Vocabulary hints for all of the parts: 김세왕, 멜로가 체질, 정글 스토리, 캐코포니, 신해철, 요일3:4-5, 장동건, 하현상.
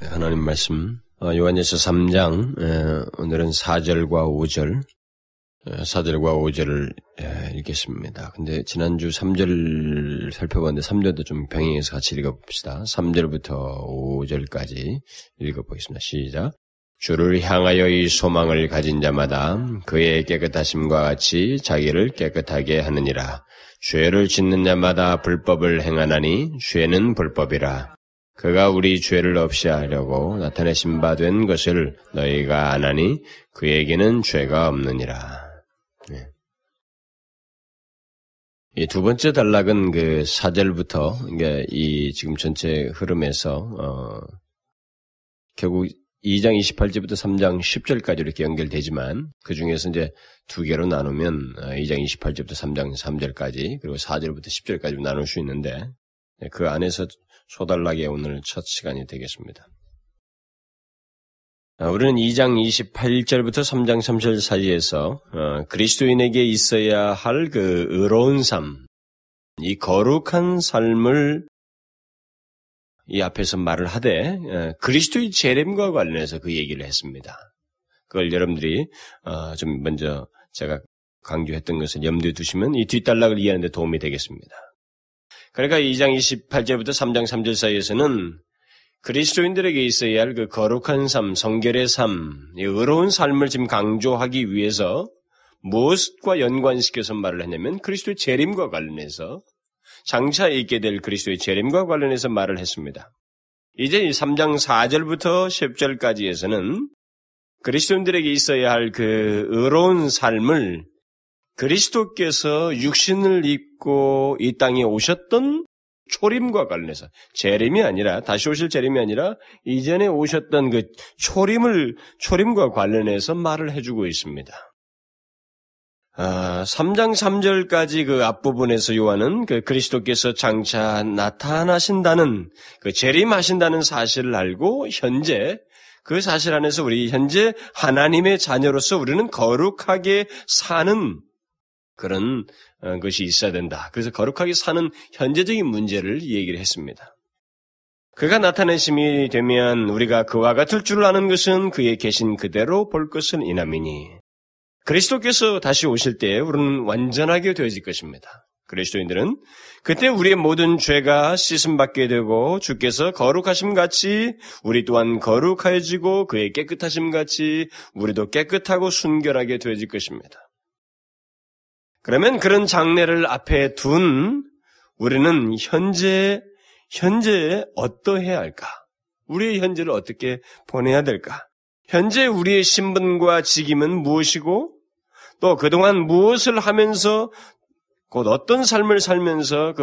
하나님 말씀 요한1서 3장 오늘은 4절과 5절을 읽겠습니다. 근데 지난주 3절 살펴봤는데 3절도 좀 병행해서 같이 읽어봅시다. 3절부터 5절까지 읽어보겠습니다. 시작. 주를 향하여 이 소망을 가진 자마다 그의 깨끗하심과 같이 자기를 깨끗하게 하느니라. 죄를 짓는 자마다 불법을 행하나니 죄는 불법이라. 그가 우리 죄를 없이 하려고 나타내신 바 된 것을 너희가 아나니 그에게는 죄가 없느니라. 네. 이 두 번째 단락은 그 4절부터 그러니까 이 지금 전체 흐름에서 결국 2장 28절부터 3장 10절까지 이렇게 연결되지만 그 중에서 이제 두 개로 나누면 2장 28절부터 3장 3절까지 그리고 4절부터 10절까지 나눌 수 있는데 그 안에서 소단락의 오늘 첫 시간이 되겠습니다. 우리는 2장 28절부터 3장 3절 사이에서 그리스도인에게 있어야 할 그 의로운 삶, 이 거룩한 삶을 이 앞에서 말을 하되 그리스도의 재림과 관련해서 그 얘기를 했습니다. 그걸 여러분들이 좀 먼저 제가 강조했던 것을 염두에 두시면 이 뒷단락을 이해하는 데 도움이 되겠습니다. 그러니까 2장 28절부터 3장 3절 사이에서는 그리스도인들에게 있어야 할 그 거룩한 삶, 성결의 삶, 이 의로운 삶을 지금 강조하기 위해서 무엇과 연관시켜서 말을 했냐면 그리스도의 재림과 관련해서 장차 있게 될 그리스도의 재림과 관련해서 말을 했습니다. 이제 3장 4절부터 10절까지에서는 그리스도인들에게 있어야 할 그 의로운 삶을 그리스도께서 육신을 입고 이 땅에 오셨던 초림과 관련해서 재림이 아니라 다시 오실 재림이 아니라 이전에 오셨던 그 초림과 관련해서 말을 해주고 있습니다. 3장 3절까지 그 앞부분에서 요한은 그 그리스도께서 장차 나타나신다는 그 재림하신다는 사실을 알고 현재 그 사실 안에서 우리 현재 하나님의 자녀로서 우리는 거룩하게 사는 그런 것이 있어야 된다. 그래서 거룩하게 사는 현재적인 문제를 얘기를 했습니다. 그가 나타내심이 되면 우리가 그와 같을 줄 아는 것은 그의 계신 그대로 볼 것은 이남이니 그리스도께서 다시 오실 때 우리는 완전하게 되어질 것입니다. 그리스도인들은 그때 우리의 모든 죄가 씻음받게 되고 주께서 거룩하심같이 우리 또한 거룩해지고 그의 깨끗하심같이 우리도 깨끗하고 순결하게 되어질 것입니다. 그러면 그런 장래를 앞에 둔 우리는 현재 어떠해야 할까? 우리의 현재를 어떻게 보내야 될까? 현재 우리의 신분과 직임은 무엇이고 또 그동안 무엇을 하면서 곧 어떤 삶을 살면서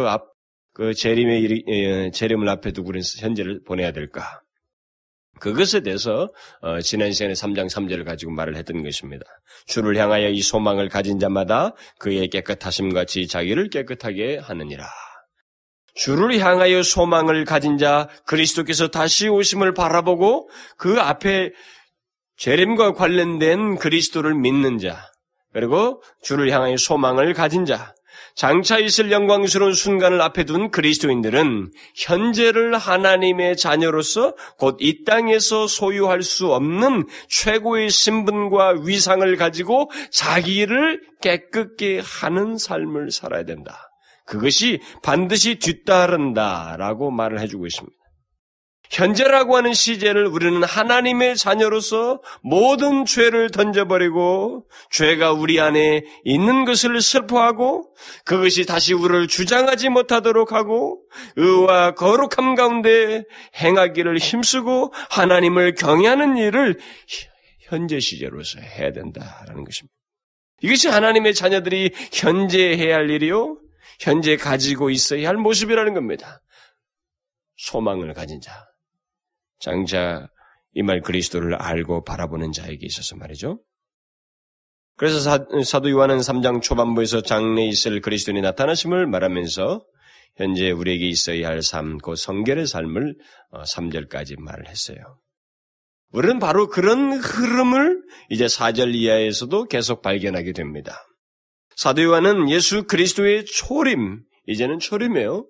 그 재림을 앞에 두고 현재를 보내야 될까? 그것에 대해서 지난 시간에 3장 3절을 가지고 말을 했던 것입니다. 주를 향하여 이 소망을 가진 자마다 그의 깨끗하심같이 자기를 깨끗하게 하느니라. 주를 향하여 소망을 가진 자 그리스도께서 다시 오심을 바라보고 그 앞에 재림과 관련된 그리스도를 믿는 자 그리고 주를 향하여 소망을 가진 자 장차 있을 영광스러운 순간을 앞에 둔 그리스도인들은 현재를 하나님의 자녀로서 곧 이 땅에서 소유할 수 없는 최고의 신분과 위상을 가지고 자기를 깨끗게 하는 삶을 살아야 된다. 그것이 반드시 뒤따른다라고 말을 해주고 있습니다. 현재라고 하는 시제를 우리는 하나님의 자녀로서 모든 죄를 던져버리고 죄가 우리 안에 있는 것을 슬퍼하고 그것이 다시 우리를 주장하지 못하도록 하고 의와 거룩함 가운데 행하기를 힘쓰고 하나님을 경외하는 일을 현재 시제로서 해야 된다라는 것입니다. 이것이 하나님의 자녀들이 현재 해야 할 일이요 현재 가지고 있어야 할 모습이라는 겁니다. 소망을 가진 자 장자 이 말 그리스도를 알고 바라보는 자에게 있어서 말이죠. 그래서 사도 요한은 3장 초반부에서 장래에 있을 그리스도인의 나타나심을 말하면서 현재 우리에게 있어야 할 삶, 그 성결의 삶을 3절까지 말을 했어요. 우리는 바로 그런 흐름을 이제 4절 이하에서도 계속 발견하게 됩니다. 사도 요한은 예수 그리스도의 초림, 이제는 초림이에요.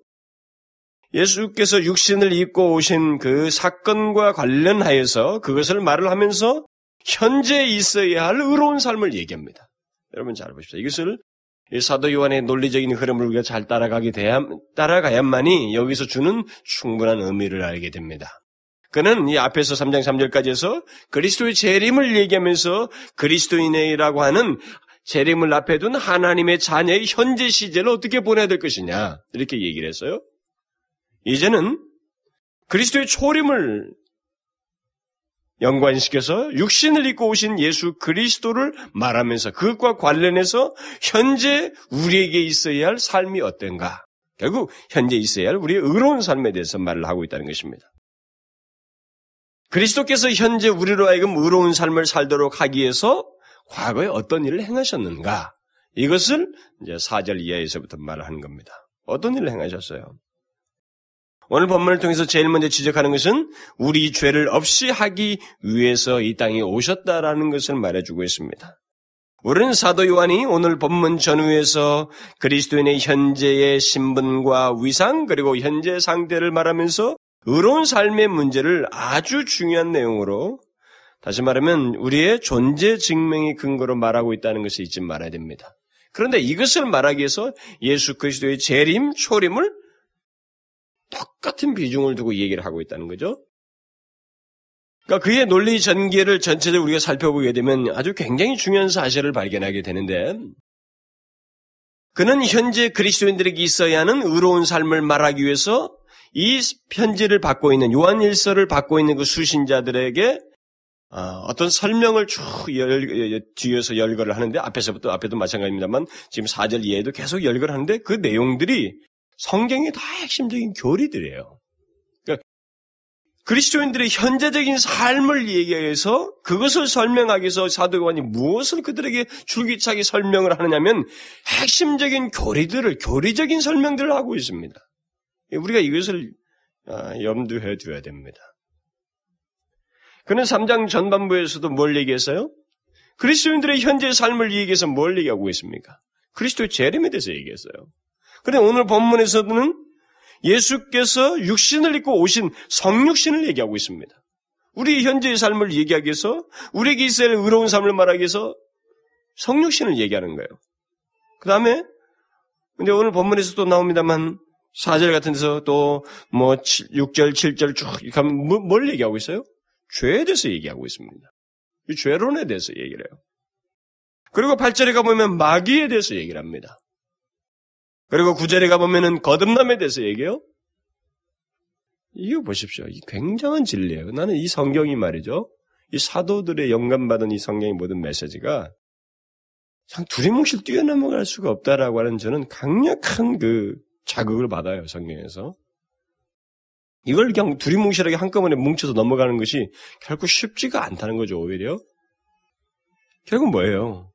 예수께서 육신을 입고 오신 그 사건과 관련하여서 그것을 말을 하면서 현재 있어야 할 의로운 삶을 얘기합니다. 여러분 잘 보십시오. 이것을 사도 요한의 논리적인 흐름을 우리가 잘 따라가야만이 여기서 주는 충분한 의미를 알게 됩니다. 그는 이 앞에서 3장 3절까지에서 그리스도의 재림을 얘기하면서 그리스도인이라고 하는 재림을 앞에 둔 하나님의 자녀의 현재 시제를 어떻게 보내야 될 것이냐 이렇게 얘기를 했어요. 이제는 그리스도의 초림을 연관시켜서 육신을 입고 오신 예수 그리스도를 말하면서 그것과 관련해서 현재 우리에게 있어야 할 삶이 어떤가, 결국 현재 있어야 할 우리의 의로운 삶에 대해서 말을 하고 있다는 것입니다. 그리스도께서 현재 우리로 하여금 의로운 삶을 살도록 하기 위해서 과거에 어떤 일을 행하셨는가, 이것을 이제 4절 이하에서부터 말을 하는 겁니다. 어떤 일을 행하셨어요? 오늘 본문을 통해서 제일 먼저 지적하는 것은 우리 죄를 없이 하기 위해서 이 땅에 오셨다라는 것을 말해주고 있습니다. 우리는 사도 요한이 오늘 본문 전후에서 그리스도인의 현재의 신분과 위상 그리고 현재 상태를 말하면서 의로운 삶의 문제를 아주 중요한 내용으로, 다시 말하면 우리의 존재 증명의 근거로 말하고 있다는 것을 잊지 말아야 됩니다. 그런데 이것을 말하기 위해서 예수 그리스도의 재림, 초림을 똑같은 비중을 두고 얘기를 하고 있다는 거죠. 그러니까 그의 논리 전개를 전체적으로 우리가 살펴보게 되면 아주 굉장히 중요한 사실을 발견하게 되는데, 그는 현재 그리스도인들에게 있어야 하는 의로운 삶을 말하기 위해서 이 편지를 받고 있는, 요한 1서를 받고 있는 그 수신자들에게 어떤 설명을 쭉 뒤에서 열거를 하는데, 앞에도 마찬가지입니다만 지금 4절 이하에도 계속 열거를 하는데 그 내용들이 성경의 다 핵심적인 교리들이에요. 그러니까 그리스도인들의 현재적인 삶을 얘기해서 그것을 설명하기 위해서 사도 요한이 무엇을 그들에게 줄기차게 설명을 하느냐면 핵심적인 교리들을, 교리적인 설명들을 하고 있습니다. 우리가 이것을 염두해 두어야 됩니다. 그는 3장 전반부에서도 뭘 얘기했어요? 그리스도인들의 현재 삶을 얘기해서 뭘 얘기하고 있습니까? 그리스도의 재림에 대해서 얘기했어요. 그런데 오늘 본문에서는 예수께서 육신을 입고 오신 성육신을 얘기하고 있습니다. 우리 현재의 삶을 얘기하기 위해서, 우리에게 있어야 할 의로운 삶을 말하기 위해서 성육신을 얘기하는 거예요. 그 다음에 근데 오늘 본문에서 또 나옵니다만 4절 같은 데서 또 6절, 7절 쭉 가면 뭘 얘기하고 있어요? 죄에 대해서 얘기하고 있습니다. 이 죄론에 대해서 얘기를 해요. 그리고 8절에 가보면 마귀에 대해서 얘기를 합니다. 그리고 9절에 가보면은 거듭남에 대해서 얘기해요. 이거 보십시오. 이 굉장한 진리예요. 나는 이 성경이 말이죠, 이 사도들의 영감받은 이 성경의 모든 메시지가 참 두리뭉실 뛰어넘어갈 수가 없다라고 하는 저는 강력한 그 자극을 받아요, 성경에서. 이걸 그냥 두리뭉실하게 한꺼번에 뭉쳐서 넘어가는 것이 결코 쉽지가 않다는 거죠, 오히려. 결국 뭐예요?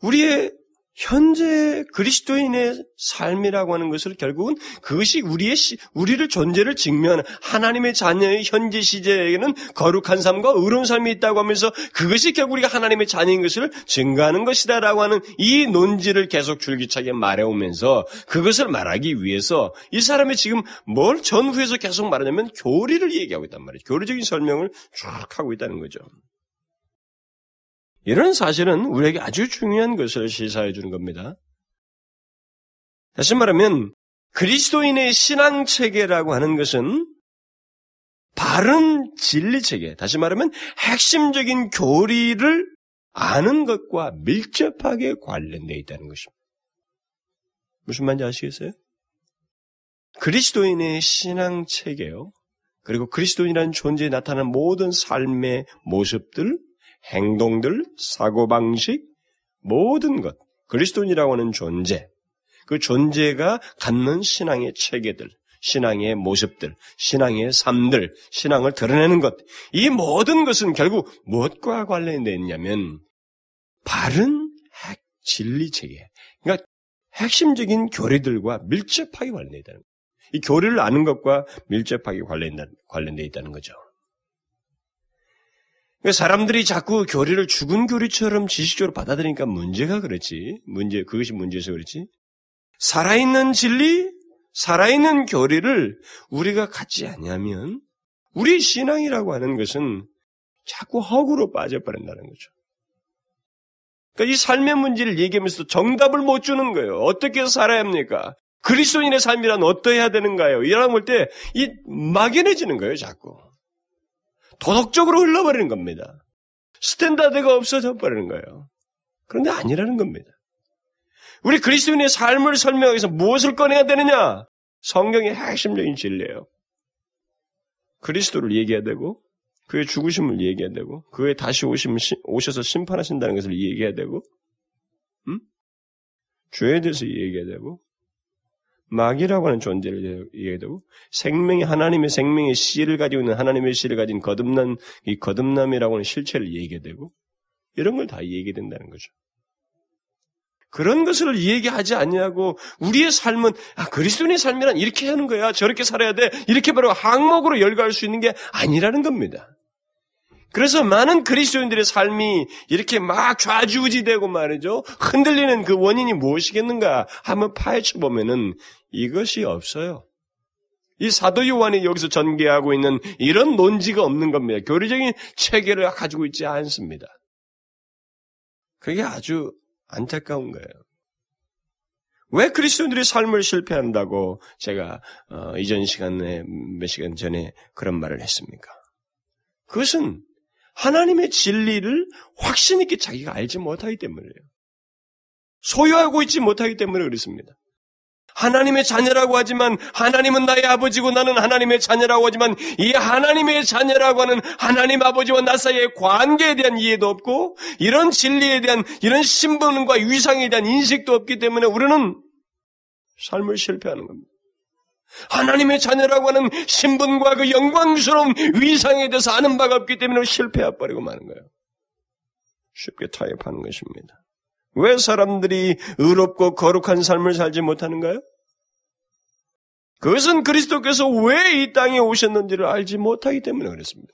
우리의 현재 그리스도인의 삶이라고 하는 것을, 결국은 그것이 우리를 존재를 증명하는 하나님의 자녀의 현재 시제에는 거룩한 삶과 의로운 삶이 있다고 하면서 그것이 결국 우리가 하나님의 자녀인 것을 증거하는 것이다라고 하는 이 논지를 계속 줄기차게 말해오면서 그것을 말하기 위해서 이 사람이 지금 뭘 전후에서 계속 말하냐면 교리를 얘기하고 있단 말이에요. 교리적인 설명을 쭉 하고 있다는 거죠. 이런 사실은 우리에게 아주 중요한 것을 시사해 주는 겁니다. 다시 말하면 그리스도인의 신앙체계라고 하는 것은 바른 진리체계, 다시 말하면 핵심적인 교리를 아는 것과 밀접하게 관련되어 있다는 것입니다. 무슨 말인지 아시겠어요? 그리스도인의 신앙체계요, 그리고 그리스도인이라는 존재에 나타나는 모든 삶의 모습들, 행동들, 사고방식, 모든 것, 그리스도인이라고 하는 존재, 그 존재가 갖는 신앙의 체계들, 신앙의 모습들, 신앙의 삶들, 신앙을 드러내는 것, 이 모든 것은 결국 무엇과 관련되어 있냐면 바른 진리체계, 그러니까 핵심적인 교리들과 밀접하게 관련되어 있다는 거예요. 이 교리를 아는 것과 밀접하게 관련되어 있다는 거죠. 사람들이 자꾸 교리를 죽은 교리처럼 지식적으로 받아들이니까 문제가 그렇지. 그것이 문제에서 그렇지. 살아있는 진리, 살아있는 교리를 우리가 갖지 않으면 우리 신앙이라고 하는 것은 자꾸 허구로 빠져버린다는 거죠. 그러니까 이 삶의 문제를 얘기하면서 정답을 못 주는 거예요. 어떻게 살아야 합니까? 그리스도인의 삶이란 어떠해야 되는가요? 이런 걸 때 이 막연해지는 거예요. 자꾸. 도덕적으로 흘러버리는 겁니다. 스탠다드가 없어져 버리는 거예요. 그런데 아니라는 겁니다. 우리 그리스도인의 삶을 설명하기 위해서 무엇을 꺼내야 되느냐? 성경의 핵심적인 진리예요. 그리스도를 얘기해야 되고 그의 죽으심을 얘기해야 되고 그의 다시 오셔서 심판하신다는 것을 얘기해야 되고 죄에 대해서 얘기해야 되고 마귀라고 하는 존재를 얘기해야 되고 생명이 하나님의 생명의 씨를 가지고 있는 하나님의 씨를 가진 거듭난 이 거듭남이라고 하는 실체를 얘기해야 되고 이런 걸 다 얘기된다는 거죠. 그런 것을 얘기하지 않냐고 우리의 삶은 그리스도인의 삶이란 이렇게 하는 거야. 저렇게 살아야 돼. 이렇게 바로 항목으로 열거할 수 있는 게 아니라는 겁니다. 그래서 많은 그리스도인들의 삶이 이렇게 막 좌지우지되고 말이죠. 흔들리는 그 원인이 무엇이겠는가 한번 파헤쳐 보면은 이것이 없어요. 이 사도 요한이 여기서 전개하고 있는 이런 논지가 없는 겁니다. 교리적인 체계를 가지고 있지 않습니다. 그게 아주 안타까운 거예요. 왜 그리스도인들의 삶을 실패한다고 제가 이전 시간에 몇 시간 전에 그런 말을 했습니까? 그것은 하나님의 진리를 확신 있게 자기가 알지 못하기 때문이에요. 소유하고 있지 못하기 때문에 그렇습니다. 하나님의 자녀라고 하지만 하나님은 나의 아버지고 나는 하나님의 자녀라고 하지만 이 하나님의 자녀라고 하는 하나님 아버지와 나 사이의 관계에 대한 이해도 없고 이런 진리에 대한 이런 신분과 위상에 대한 인식도 없기 때문에 우리는 삶을 실패하는 겁니다. 하나님의 자녀라고 하는 신분과 그 영광스러운 위상에 대해서 아는 바가 없기 때문에 실패해버리고 마는 거예요. 쉽게 타협하는 것입니다. 왜 사람들이 의롭고 거룩한 삶을 살지 못하는가요? 그것은 그리스도께서 왜 이 땅에 오셨는지를 알지 못하기 때문에 그렇습니다.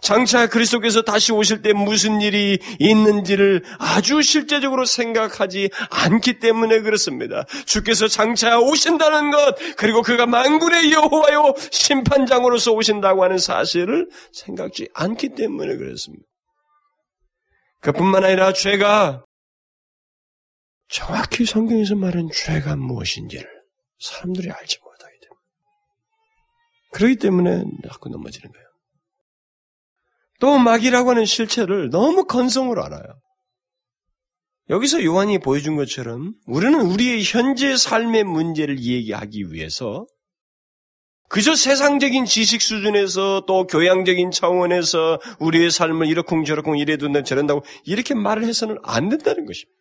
장차 그리스도께서 다시 오실 때 무슨 일이 있는지를 아주 실제적으로 생각하지 않기 때문에 그렇습니다. 주께서 장차 오신다는 것, 그리고 그가 만군의 여호와요 심판장으로서 오신다고 하는 사실을 생각지 않기 때문에 그렇습니다. 그뿐만 아니라 죄가 정확히 성경에서 말한 죄가 무엇인지를 사람들이 알지 못하기 때문에 그렇기 때문에 자꾸 넘어지는 거예요. 또 마귀라고 하는 실체를 너무 건성으로 알아요. 여기서 요한이 보여준 것처럼 우리는 우리의 현재 삶의 문제를 얘기하기 위해서 그저 세상적인 지식 수준에서 또 교양적인 차원에서 우리의 삶을 이러쿵저러쿵 이래둔다 저런다고 이렇게 말을 해서는 안 된다는 것입니다.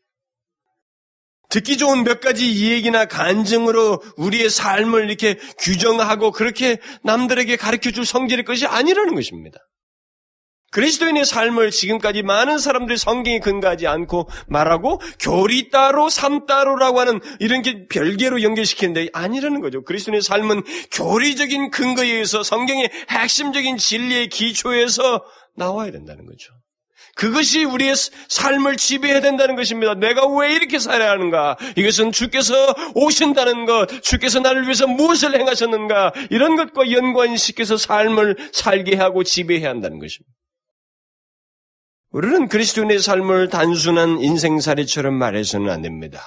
듣기 좋은 몇 가지 이야기나 간증으로 우리의 삶을 이렇게 규정하고 그렇게 남들에게 가르쳐줄 성질의 것이 아니라는 것입니다. 그리스도인의 삶을 지금까지 많은 사람들이 성경에 근거하지 않고 말하고 교리 따로 삶 따로라고 하는 이런 게 별개로 연결시키는데 아니라는 거죠. 그리스도인의 삶은 교리적인 근거에 의해서 성경의 핵심적인 진리의 기초에서 나와야 된다는 거죠. 그것이 우리의 삶을 지배해야 된다는 것입니다. 내가 왜 이렇게 살아야 하는가? 이것은 주께서 오신다는 것, 주께서 나를 위해서 무엇을 행하셨는가? 이런 것과 연관시켜서 삶을 살게 하고 지배해야 한다는 것입니다. 우리는 그리스도인의 삶을 단순한 인생살이처럼 말해서는 안 됩니다.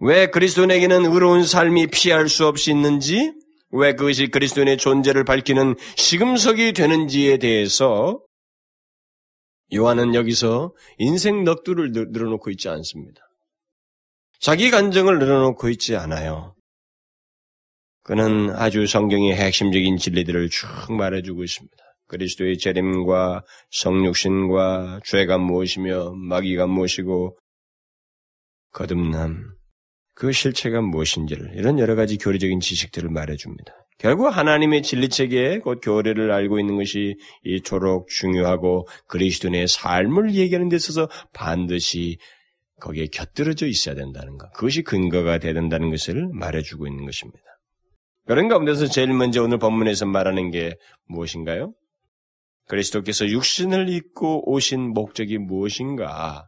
왜 그리스도인에게는 의로운 삶이 피할 수 없이 있는지, 왜 그것이 그리스도인의 존재를 밝히는 시금석이 되는지에 대해서 요한은 여기서 인생 넋두를 늘어놓고 있지 않습니다. 자기 간증을 늘어놓고 있지 않아요. 그는 아주 성경의 핵심적인 진리들을 쭉 말해주고 있습니다. 그리스도의 재림과 성육신과 죄가 무엇이며 마귀가 무엇이고 거듭남, 그 실체가 무엇인지를 이런 여러 가지 교리적인 지식들을 말해줍니다. 결국 하나님의 진리체계, 곧 교리를 알고 있는 것이 이토록 중요하고 그리스도인의 삶을 얘기하는 데 있어서 반드시 거기에 곁들여져 있어야 된다는 것, 그것이 근거가 돼야 된다는 것을 말해주고 있는 것입니다. 그런 가운데서 제일 먼저 오늘 본문에서 말하는 게 무엇인가요? 그리스도께서 육신을 입고 오신 목적이 무엇인가?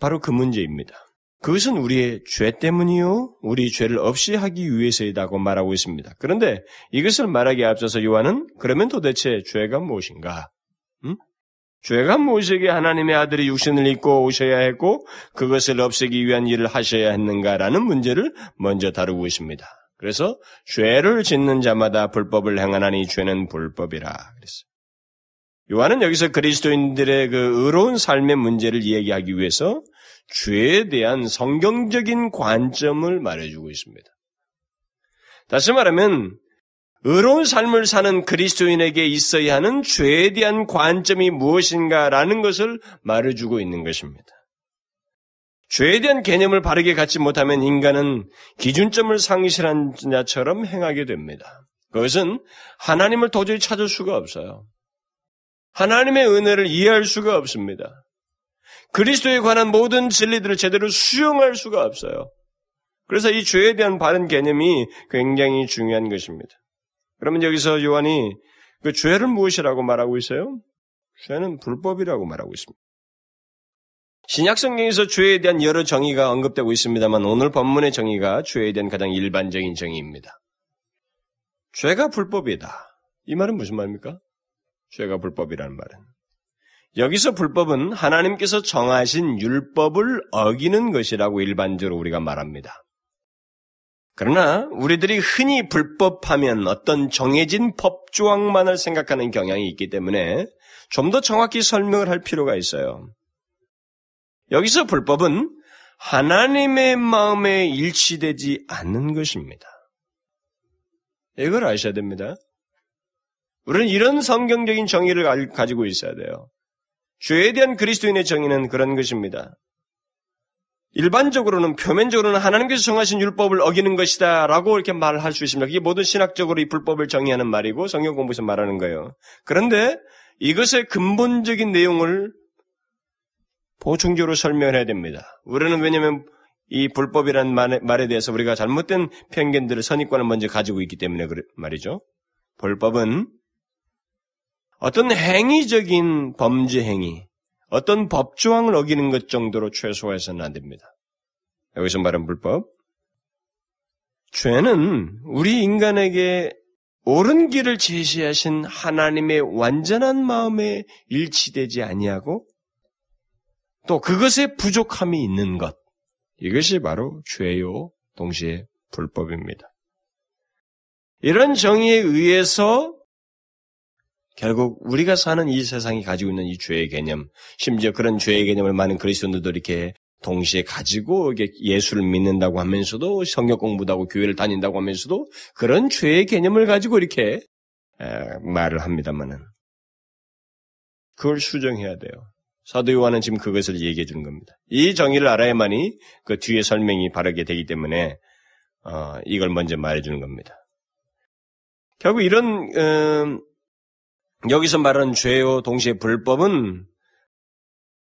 바로 그 문제입니다. 그것은 우리의 죄 때문이요 우리 죄를 없이 하기 위해서이다고 말하고 있습니다. 그런데 이것을 말하기에 앞서서 요한은 그러면 도대체 죄가 무엇인가? 죄가 무엇이기에 하나님의 아들이 육신을 입고 오셔야 했고 그것을 없애기 위한 일을 하셔야 했는가라는 문제를 먼저 다루고 있습니다. 그래서 죄를 짓는 자마다 불법을 행하나니 죄는 불법이라 그랬어요. 요한은 여기서 그리스도인들의 그 의로운 삶의 문제를 이야기하기 위해서 죄에 대한 성경적인 관점을 말해주고 있습니다. 다시 말하면 의로운 삶을 사는 그리스도인에게 있어야 하는 죄에 대한 관점이 무엇인가라는 것을 말해주고 있는 것입니다. 죄에 대한 개념을 바르게 갖지 못하면 인간은 기준점을 상실한 자처럼 행하게 됩니다. 그것은 하나님을 도저히 찾을 수가 없어요. 하나님의 은혜를 이해할 수가 없습니다. 그리스도에 관한 모든 진리들을 제대로 수용할 수가 없어요. 그래서 이 죄에 대한 바른 개념이 굉장히 중요한 것입니다. 그러면 여기서 요한이 그 죄를 무엇이라고 말하고 있어요? 죄는 불법이라고 말하고 있습니다. 신약성경에서 죄에 대한 여러 정의가 언급되고 있습니다만 오늘 본문의 정의가 죄에 대한 가장 일반적인 정의입니다. 죄가 불법이다. 이 말은 무슨 말입니까? 죄가 불법이라는 말은. 여기서 불법은 하나님께서 정하신 율법을 어기는 것이라고 일반적으로 우리가 말합니다. 그러나 우리들이 흔히 불법하면 어떤 정해진 법조항만을 생각하는 경향이 있기 때문에 좀 더 정확히 설명을 할 필요가 있어요. 여기서 불법은 하나님의 마음에 일치되지 않는 것입니다. 이걸 아셔야 됩니다. 우리는 이런 성경적인 정의를 가지고 있어야 돼요. 죄에 대한 그리스도인의 정의는 그런 것입니다. 일반적으로는 표면적으로는 하나님께서 정하신 율법을 어기는 것이다 라고 이렇게 말할 수 있습니다. 이게 모든 신학적으로 이 불법을 정의하는 말이고 성경 공부에서 말하는 거예요. 그런데 이것의 근본적인 내용을 보충적으로 설명해야 됩니다. 우리는 왜냐하면 이 불법이라는 말에 대해서 우리가 잘못된 편견들을 선입관을 먼저 가지고 있기 때문에 말이죠. 불법은 어떤 행위적인 범죄 행위, 어떤 법조항을 어기는 것 정도로 최소화해서는 안 됩니다. 여기서 말한 불법. 죄는 우리 인간에게 옳은 길을 제시하신 하나님의 완전한 마음에 일치되지 아니하고 또 그것에 부족함이 있는 것. 이것이 바로 죄요, 동시에 불법입니다. 이런 정의에 의해서 결국 우리가 사는 이 세상이 가지고 있는 이 죄의 개념, 심지어 그런 죄의 개념을 많은 그리스도인들도 이렇게 동시에 가지고 이게 예수를 믿는다고 하면서도 성경 공부도 하고 교회를 다닌다고 하면서도 그런 죄의 개념을 가지고 이렇게 말을 합니다만은 그걸 수정해야 돼요. 사도 요한은 지금 그것을 얘기해 주는 겁니다. 이 정의를 알아야만이 그 뒤에 설명이 바르게 되기 때문에 이걸 먼저 말해 주는 겁니다. 결국 이런 여기서 말하는 죄요 동시에 불법은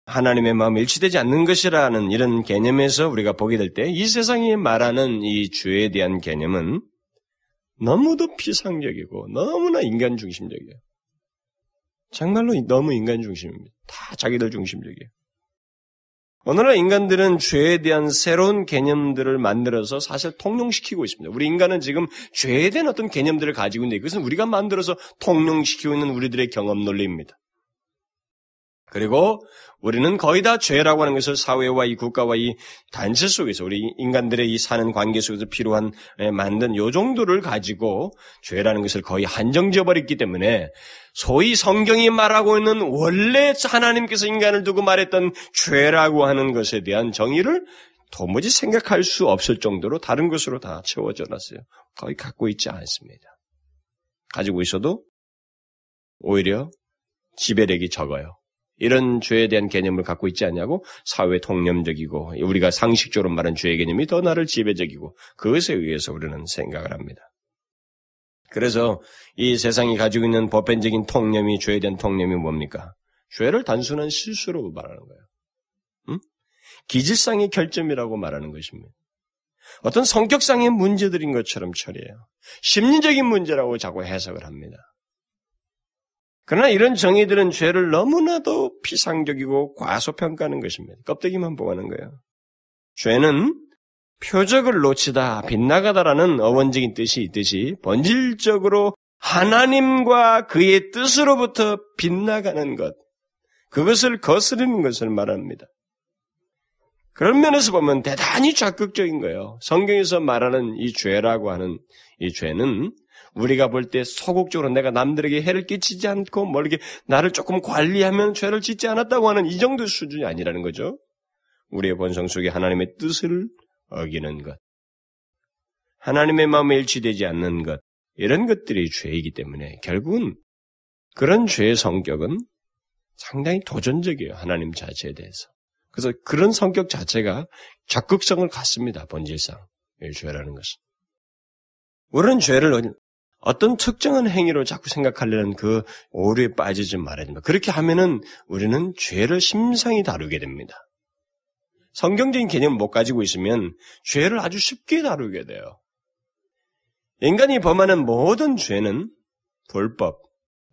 하나님의 마음에 일치되지 않는 것이라는 이런 개념에서 우리가 보게 될 때 이 세상이 말하는 이 죄에 대한 개념은 너무도 피상적이고 너무나 인간 중심적이에요. 정말로 너무 인간 중심입니다. 다 자기들 중심적이에요. 오늘날 인간들은 죄에 대한 새로운 개념들을 만들어서 사실 통용시키고 있습니다. 우리 인간은 지금 죄에 대한 어떤 개념들을 가지고 있는데 그것은 우리가 만들어서 통용시키고 있는 우리들의 경험 논리입니다. 그리고 우리는 거의 다 죄라고 하는 것을 사회와 이 국가와 이 단체 속에서 우리 인간들의 이 사는 관계 속에서 필요한 만든 요 정도를 가지고 죄라는 것을 거의 한정지어버렸기 때문에 소위 성경이 말하고 있는 원래 하나님께서 인간을 두고 말했던 죄라고 하는 것에 대한 정의를 도무지 생각할 수 없을 정도로 다른 것으로 다 채워져 놨어요. 거의 갖고 있지 않습니다. 가지고 있어도 오히려 지배력이 적어요. 이런 죄에 대한 개념을 갖고 있지 않냐고 사회 통념적이고 우리가 상식적으로 말한 죄의 개념이 더 나를 지배적이고 그것에 의해서 우리는 생각을 합니다. 그래서 이 세상이 가지고 있는 보편적인 통념이 죄에 대한 통념이 뭡니까? 죄를 단순한 실수로 말하는 거예요. 기질상의 결점이라고 말하는 것입니다. 어떤 성격상의 문제들인 것처럼 처리해요. 심리적인 문제라고 자꾸 해석을 합니다. 그러나 이런 정의들은 죄를 너무나도 피상적이고 과소평가하는 것입니다. 껍데기만 보는 거예요. 죄는 표적을 놓치다, 빗나가다라는 어원적인 뜻이 있듯이 본질적으로 하나님과 그의 뜻으로부터 빗나가는 것, 그것을 거스르는 것을 말합니다. 그런 면에서 보면 대단히 적극적인 거예요. 성경에서 말하는 이 죄라고 하는 이 죄는 우리가 볼 때 소극적으로 내가 남들에게 해를 끼치지 않고 뭐 이렇게 나를 조금 관리하면 죄를 짓지 않았다고 하는 이 정도 수준이 아니라는 거죠. 우리의 본성 속에 하나님의 뜻을 어기는 것, 하나님의 마음에 일치되지 않는 것, 이런 것들이 죄이기 때문에 결국은 그런 죄의 성격은 상당히 도전적이에요. 하나님 자체에 대해서. 그래서 그런 성격 자체가 적극성을 갖습니다. 본질상 이 죄라는 것은. 우리는 죄를 어떤 특정한 행위로 자꾸 생각하려는 그 오류에 빠지지 말아야 됩니다. 그렇게 하면은 우리는 죄를 심상히 다루게 됩니다. 성경적인 개념을 못 가지고 있으면 죄를 아주 쉽게 다루게 돼요. 인간이 범하는 모든 죄는 불법,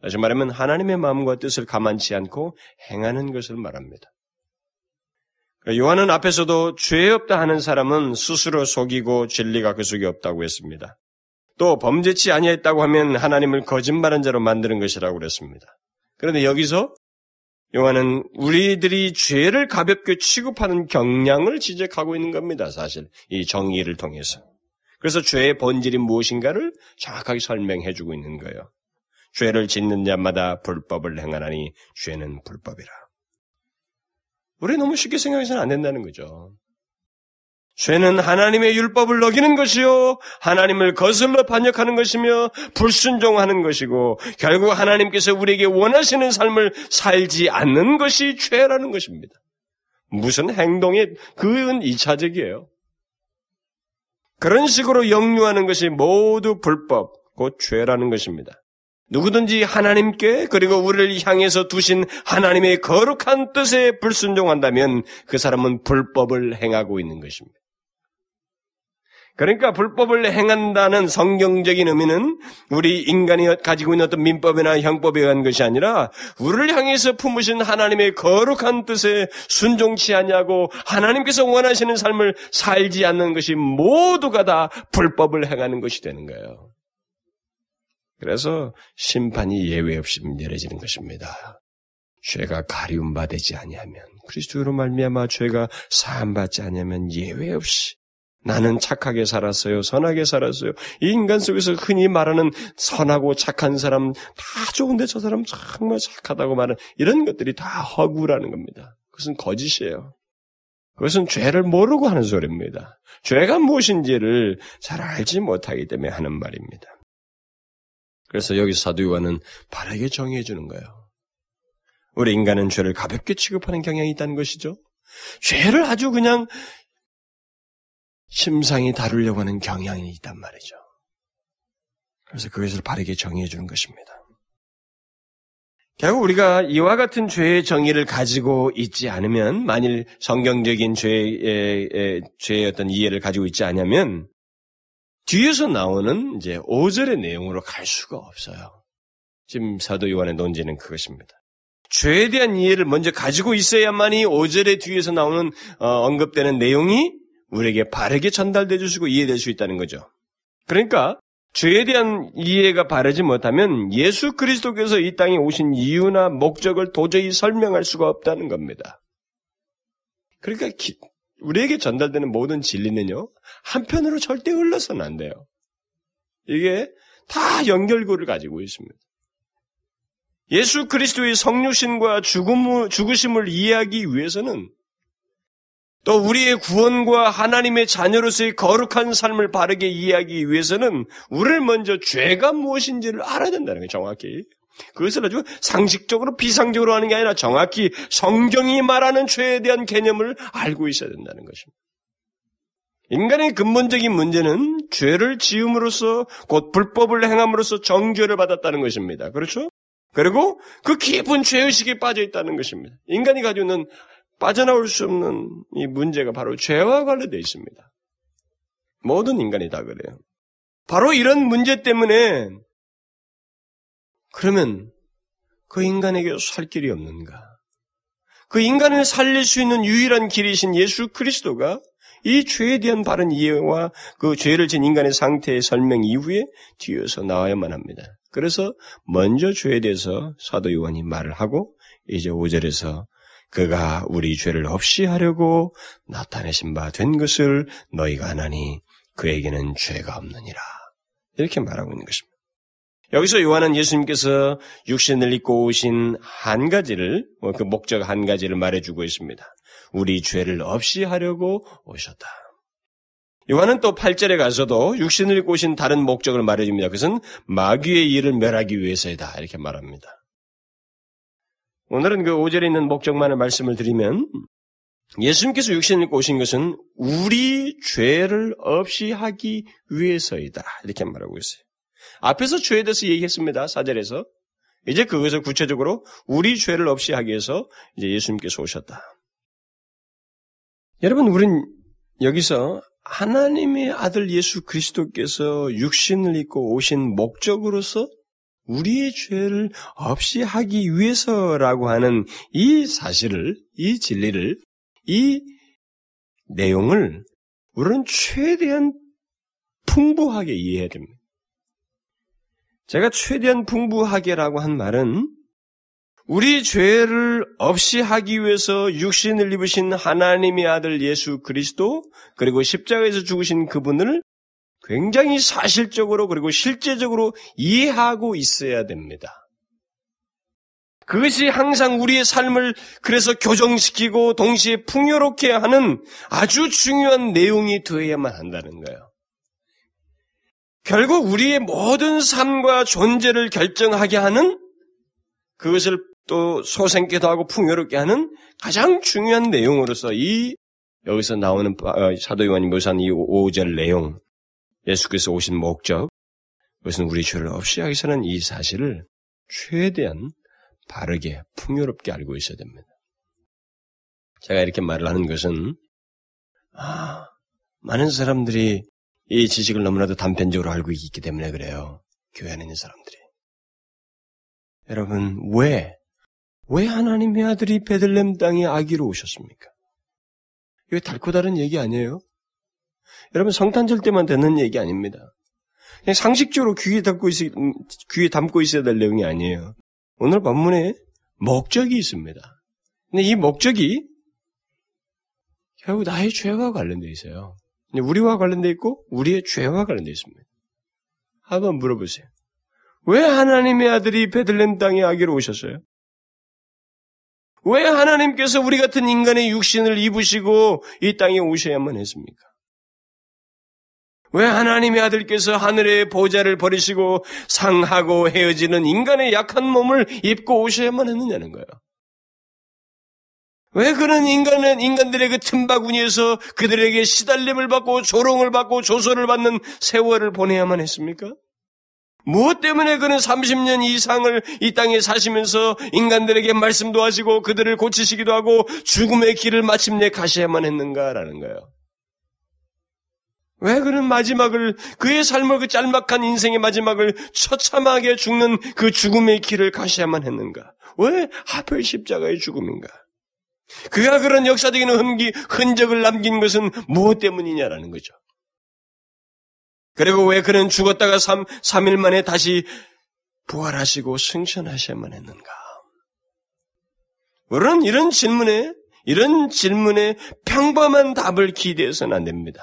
다시 말하면 하나님의 마음과 뜻을 가만치 않고 행하는 것을 말합니다. 요한은 앞에서도 죄 없다 하는 사람은 스스로 속이고 진리가 그 속에 없다고 했습니다. 또 범죄치 아니했다고 하면 하나님을 거짓말한 자로 만드는 것이라고 그랬습니다. 그런데 여기서 요한은 우리들이 죄를 가볍게 취급하는 경향을 지적하고 있는 겁니다. 사실 이 정의를 통해서. 그래서 죄의 본질이 무엇인가를 정확하게 설명해주고 있는 거예요. 죄를 짓는 자마다 불법을 행하나니 죄는 불법이라. 우리 너무 쉽게 생각해서는 안 된다는 거죠. 죄는 하나님의 율법을 어기는 것이요, 하나님을 거슬러 반역하는 것이며 불순종하는 것이고 결국 하나님께서 우리에게 원하시는 삶을 살지 않는 것이 죄라는 것입니다. 무슨 행동의 그은 2차적이에요. 그런 식으로 역류하는 것이 모두 불법, 곧 죄라는 것입니다. 누구든지 하나님께 그리고 우리를 향해서 두신 하나님의 거룩한 뜻에 불순종한다면 그 사람은 불법을 행하고 있는 것입니다. 그러니까 불법을 행한다는 성경적인 의미는 우리 인간이 가지고 있는 어떤 민법이나 형법에 의한 것이 아니라 우리를 향해서 품으신 하나님의 거룩한 뜻에 순종치 아니하고 하나님께서 원하시는 삶을 살지 않는 것이 모두가 다 불법을 행하는 것이 되는 거예요. 그래서 심판이 예외 없이 내려지는 것입니다. 죄가 가리움받지 아니하면, 그리스도로 말미암아 죄가 사함받지 아니하면 예외 없이 나는 착하게 살았어요, 선하게 살았어요. 이 인간 속에서 흔히 말하는 선하고 착한 사람 다 좋은데 저 사람 정말 착하다고 말하는 이런 것들이 다 허구라는 겁니다. 그것은 거짓이에요. 그것은 죄를 모르고 하는 소리입니다. 죄가 무엇인지를 잘 알지 못하기 때문에 하는 말입니다. 그래서 여기서 사도 요한은 바르게 정의해 주는 거예요. 우리 인간은 죄를 가볍게 취급하는 경향이 있다는 것이죠. 죄를 아주 그냥 심상히 다루려고 하는 경향이 있단 말이죠. 그래서 그것을 바르게 정의해 주는 것입니다. 결국 우리가 이와 같은 죄의 정의를 가지고 있지 않으면, 만일 성경적인 죄의 어떤 이해를 가지고 있지 않으면 뒤에서 나오는 이제 5절의 내용으로 갈 수가 없어요. 지금 사도 요한의 논지는 그것입니다. 죄에 대한 이해를 먼저 가지고 있어야만이 5절의 뒤에서 나오는 언급되는 내용이 우리에게 바르게 전달돼 주시고 이해될 수 있다는 거죠. 그러니까 죄에 대한 이해가 바르지 못하면 예수 그리스도께서 이 땅에 오신 이유나 목적을 도저히 설명할 수가 없다는 겁니다. 그러니까 우리에게 전달되는 모든 진리는요, 한편으로 절대 흘러서는 안 돼요. 이게 다 연결고를 가지고 있습니다. 예수 그리스도의 성육신과 죽으심을 이해하기 위해서는, 또 우리의 구원과 하나님의 자녀로서의 거룩한 삶을 바르게 이해하기 위해서는 우리를 먼저 죄가 무엇인지를 알아야 된다는 거예요. 정확히. 그것을 아주 상식적으로 비상적으로 하는 게 아니라 정확히 성경이 말하는 죄에 대한 개념을 알고 있어야 된다는 것입니다. 인간의 근본적인 문제는 죄를 지음으로써 곧 불법을 행함으로써 정죄를 받았다는 것입니다. 그렇죠? 그리고 그 깊은 죄의식에 빠져있다는 것입니다. 인간이 가지고 있는 빠져나올 수 없는 이 문제가 바로 죄와 관련되어 있습니다. 모든 인간이 다 그래요. 바로 이런 문제 때문에 그러면 그 인간에게 살 길이 없는가? 그 인간을 살릴 수 있는 유일한 길이신 예수 그리스도가 이 죄에 대한 바른 이해와 그 죄를 진 인간의 상태의 설명 이후에 뒤에서 나와야만 합니다. 그래서 먼저 죄에 대해서 사도 요한이 말을 하고 이제 5절에서 그가 우리 죄를 없이 하려고 나타내신 바 된 것을 너희가 아나니 그에게는 죄가 없느니라. 이렇게 말하고 있는 것입니다. 여기서 요한은 예수님께서 육신을 입고 오신 한 가지를, 그 목적 한 가지를 말해주고 있습니다. 우리 죄를 없이 하려고 오셨다. 요한은 또 8절에 가서도 육신을 입고 오신 다른 목적을 말해줍니다. 그것은 마귀의 일을 멸하기 위해서이다. 이렇게 말합니다. 오늘은 그 5절에 있는 목적만을 말씀을 드리면 예수님께서 육신을 입고 오신 것은 우리 죄를 없이 하기 위해서이다. 이렇게 말하고 있어요. 앞에서 죄에 대해서 얘기했습니다. 4절에서. 이제 그것을 구체적으로 우리 죄를 없이 하기 위해서 이제 예수님께서 오셨다. 여러분, 우린 여기서 하나님의 아들 예수 그리스도께서 육신을 입고 오신 목적으로서 우리의 죄를 없이 하기 위해서라고 하는 이 사실을, 이 진리를, 이 내용을 우리는 최대한 풍부하게 이해해야 됩니다. 제가 최대한 풍부하게라고 한 말은 우리 죄를 없이 하기 위해서 육신을 입으신 하나님의 아들 예수 그리스도 그리고 십자가에서 죽으신 그분을 굉장히 사실적으로 그리고 실제적으로 이해하고 있어야 됩니다. 그것이 항상 우리의 삶을 그래서 교정시키고 동시에 풍요롭게 하는 아주 중요한 내용이 되어야만 한다는 거예요. 결국 우리의 모든 삶과 존재를 결정하게 하는 그것을 또 소생케도 하고 풍요롭게 하는 가장 중요한 내용으로서 이 여기서 나오는 사도 요한이 묘사한 이 5절 내용 예수께서 오신 목적 그것은 우리 죄를 없이 하기 위해서는 이 사실을 최대한 바르게 풍요롭게 알고 있어야 됩니다. 제가 이렇게 말을 하는 것은 많은 사람들이 이 지식을 너무나도 단편적으로 알고 있기 때문에 그래요. 교회 안에 있는 사람들이. 여러분, 왜 하나님의 아들이 베들레헴 땅에 아기로 오셨습니까? 이거 달고 다른 얘기 아니에요? 여러분, 성탄절 때만 되는 얘기 아닙니다. 그냥 상식적으로 귀에 담고 있어야 될 내용이 아니에요. 오늘 본문에 목적이 있습니다. 근데 이 목적이 결국 나의 죄와 관련되어 있어요. 우리와 관련되어 있고 우리의 죄와 관련되어 있습니다. 한번 물어보세요. 왜 하나님의 아들이 베들레헴 땅에 아기로 오셨어요? 왜 하나님께서 우리 같은 인간의 육신을 입으시고 이 땅에 오셔야만 했습니까? 왜 하나님의 아들께서 하늘의 보좌를 버리시고 상하고 헤어지는 인간의 약한 몸을 입고 오셔야만 했느냐는 거예요. 왜 그런 인간들의 그 틈바구니에서 그들에게 시달림을 받고 조롱을 받고 조소를 받는 세월을 보내야만 했습니까? 무엇 때문에 그는 30년 이상을 이 땅에 사시면서 인간들에게 말씀도 하시고 그들을 고치시기도 하고 죽음의 길을 마침내 가셔야만 했는가라는 거예요. 왜 그는 마지막을 그의 삶을 그 짤막한 인생의 마지막을 처참하게 죽는 그 죽음의 길을 가셔야만 했는가? 왜 하필 십자가의 죽음인가? 그가 그런 역사적인 흔적을 남긴 것은 무엇 때문이냐라는 거죠. 그리고 왜 그는 죽었다가 3일 만에 다시 부활하시고 승천하셔야만 했는가? 물론 이런 질문에 평범한 답을 기대해서는 안 됩니다.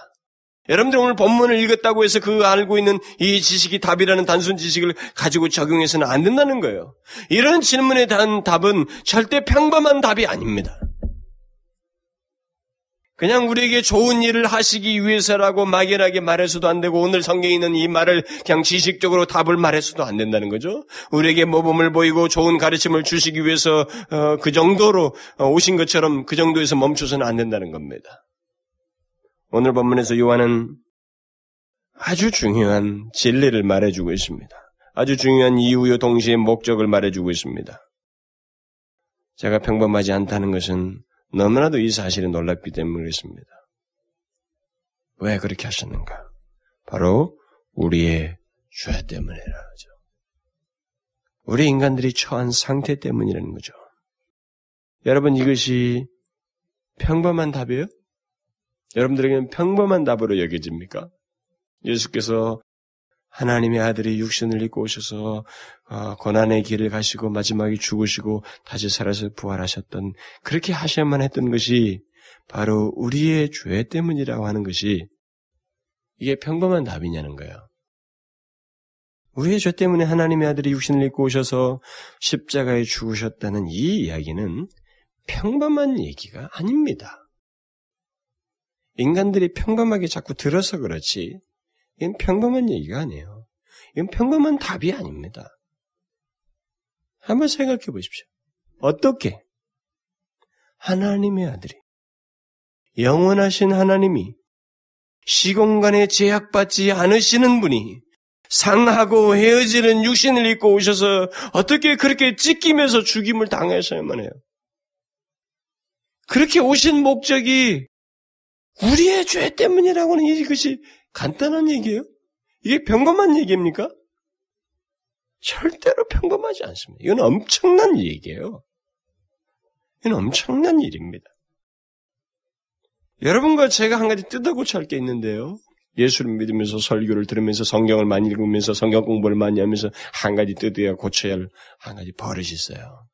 여러분들 오늘 본문을 읽었다고 해서 그 알고 있는 이 지식이 답이라는 단순 지식을 가지고 적용해서는 안 된다는 거예요. 이런 질문에 대한 답은 절대 평범한 답이 아닙니다. 그냥 우리에게 좋은 일을 하시기 위해서라고 막연하게 말해서도 안 되고 오늘 성경에 있는 이 말을 그냥 지식적으로 답을 말해서도 안 된다는 거죠. 우리에게 모범을 보이고 좋은 가르침을 주시기 위해서 그 정도로 오신 것처럼 그 정도에서 멈춰서는 안 된다는 겁니다. 오늘 본문에서 요한은 아주 중요한 진리를 말해주고 있습니다. 아주 중요한 이유요 동시에 목적을 말해주고 있습니다. 제가 평범하지 않다는 것은 너무나도 이 사실이 놀랍기 때문이었습니다. 왜 그렇게 하셨는가? 바로 우리의 죄 때문이라는 거죠. 우리 인간들이 처한 상태 때문이라는 거죠. 여러분 이것이 평범한 답이에요? 여러분들에게는 평범한 답으로 여겨집니까? 예수께서 하나님의 아들이 육신을 입고 오셔서 고난의 길을 가시고 마지막에 죽으시고 다시 살아서 부활하셨던, 그렇게 하셔야만 했던 것이 바로 우리의 죄 때문이라고 하는 것이, 이게 평범한 답이냐는 거예요. 우리의 죄 때문에 하나님의 아들이 육신을 입고 오셔서 십자가에 죽으셨다는 이 이야기는 평범한 얘기가 아닙니다. 인간들이 평범하게 자꾸 들어서 그렇지 이건 평범한 얘기가 아니에요. 이건 평범한 답이 아닙니다. 한번 생각해 보십시오. 어떻게 하나님의 아들이, 영원하신 하나님이, 시공간에 제약받지 않으시는 분이 상하고 헤어지는 육신을 입고 오셔서 어떻게 그렇게 찢기면서 죽임을 당하셔야만 해요? 그렇게 오신 목적이 우리의 죄 때문이라고는 이것이 간단한 얘기예요? 이게 평범한 얘기입니까? 절대로 평범하지 않습니다. 이건 엄청난 얘기예요. 이건 엄청난 일입니다. 여러분과 제가 한 가지 뜯어고쳐야 할 게 있는데요. 예수를 믿으면서 설교를 들으면서 성경을 많이 읽으면서 성경 공부를 많이 하면서 한 가지 뜯어야 고쳐야 할 한 가지 버릇이 있어요.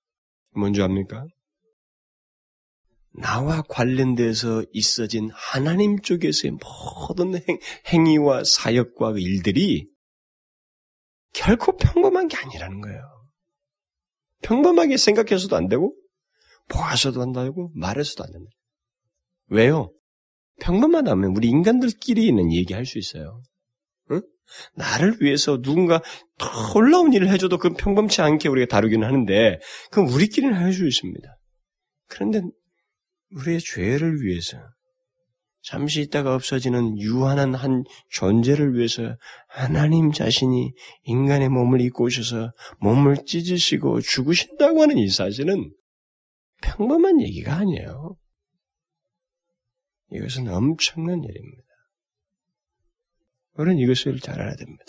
뭔지 압니까? 나와 관련돼서 있어진 하나님 쪽에서의 모든 행위와 사역과 일들이 결코 평범한 게 아니라는 거예요. 평범하게 생각해서도 안 되고 보아서도 안 되고 말해서도 안 된다. 왜요? 평범하다면 우리 인간들끼리는 얘기할 수 있어요. 응? 나를 위해서 누군가 더 올라온 일을 해줘도 그건 평범치 않게 우리가 다루기는 하는데, 그건 우리끼리는 할 수 있습니다. 그런데 우리의 죄를 위해서, 잠시 있다가 없어지는 유한한 한 존재를 위해서 하나님 자신이 인간의 몸을 입고 오셔서 몸을 찢으시고 죽으신다고 하는 이 사실은 평범한 얘기가 아니에요. 이것은 엄청난 일입니다. 우리는 이것을 잘 알아야 됩니다.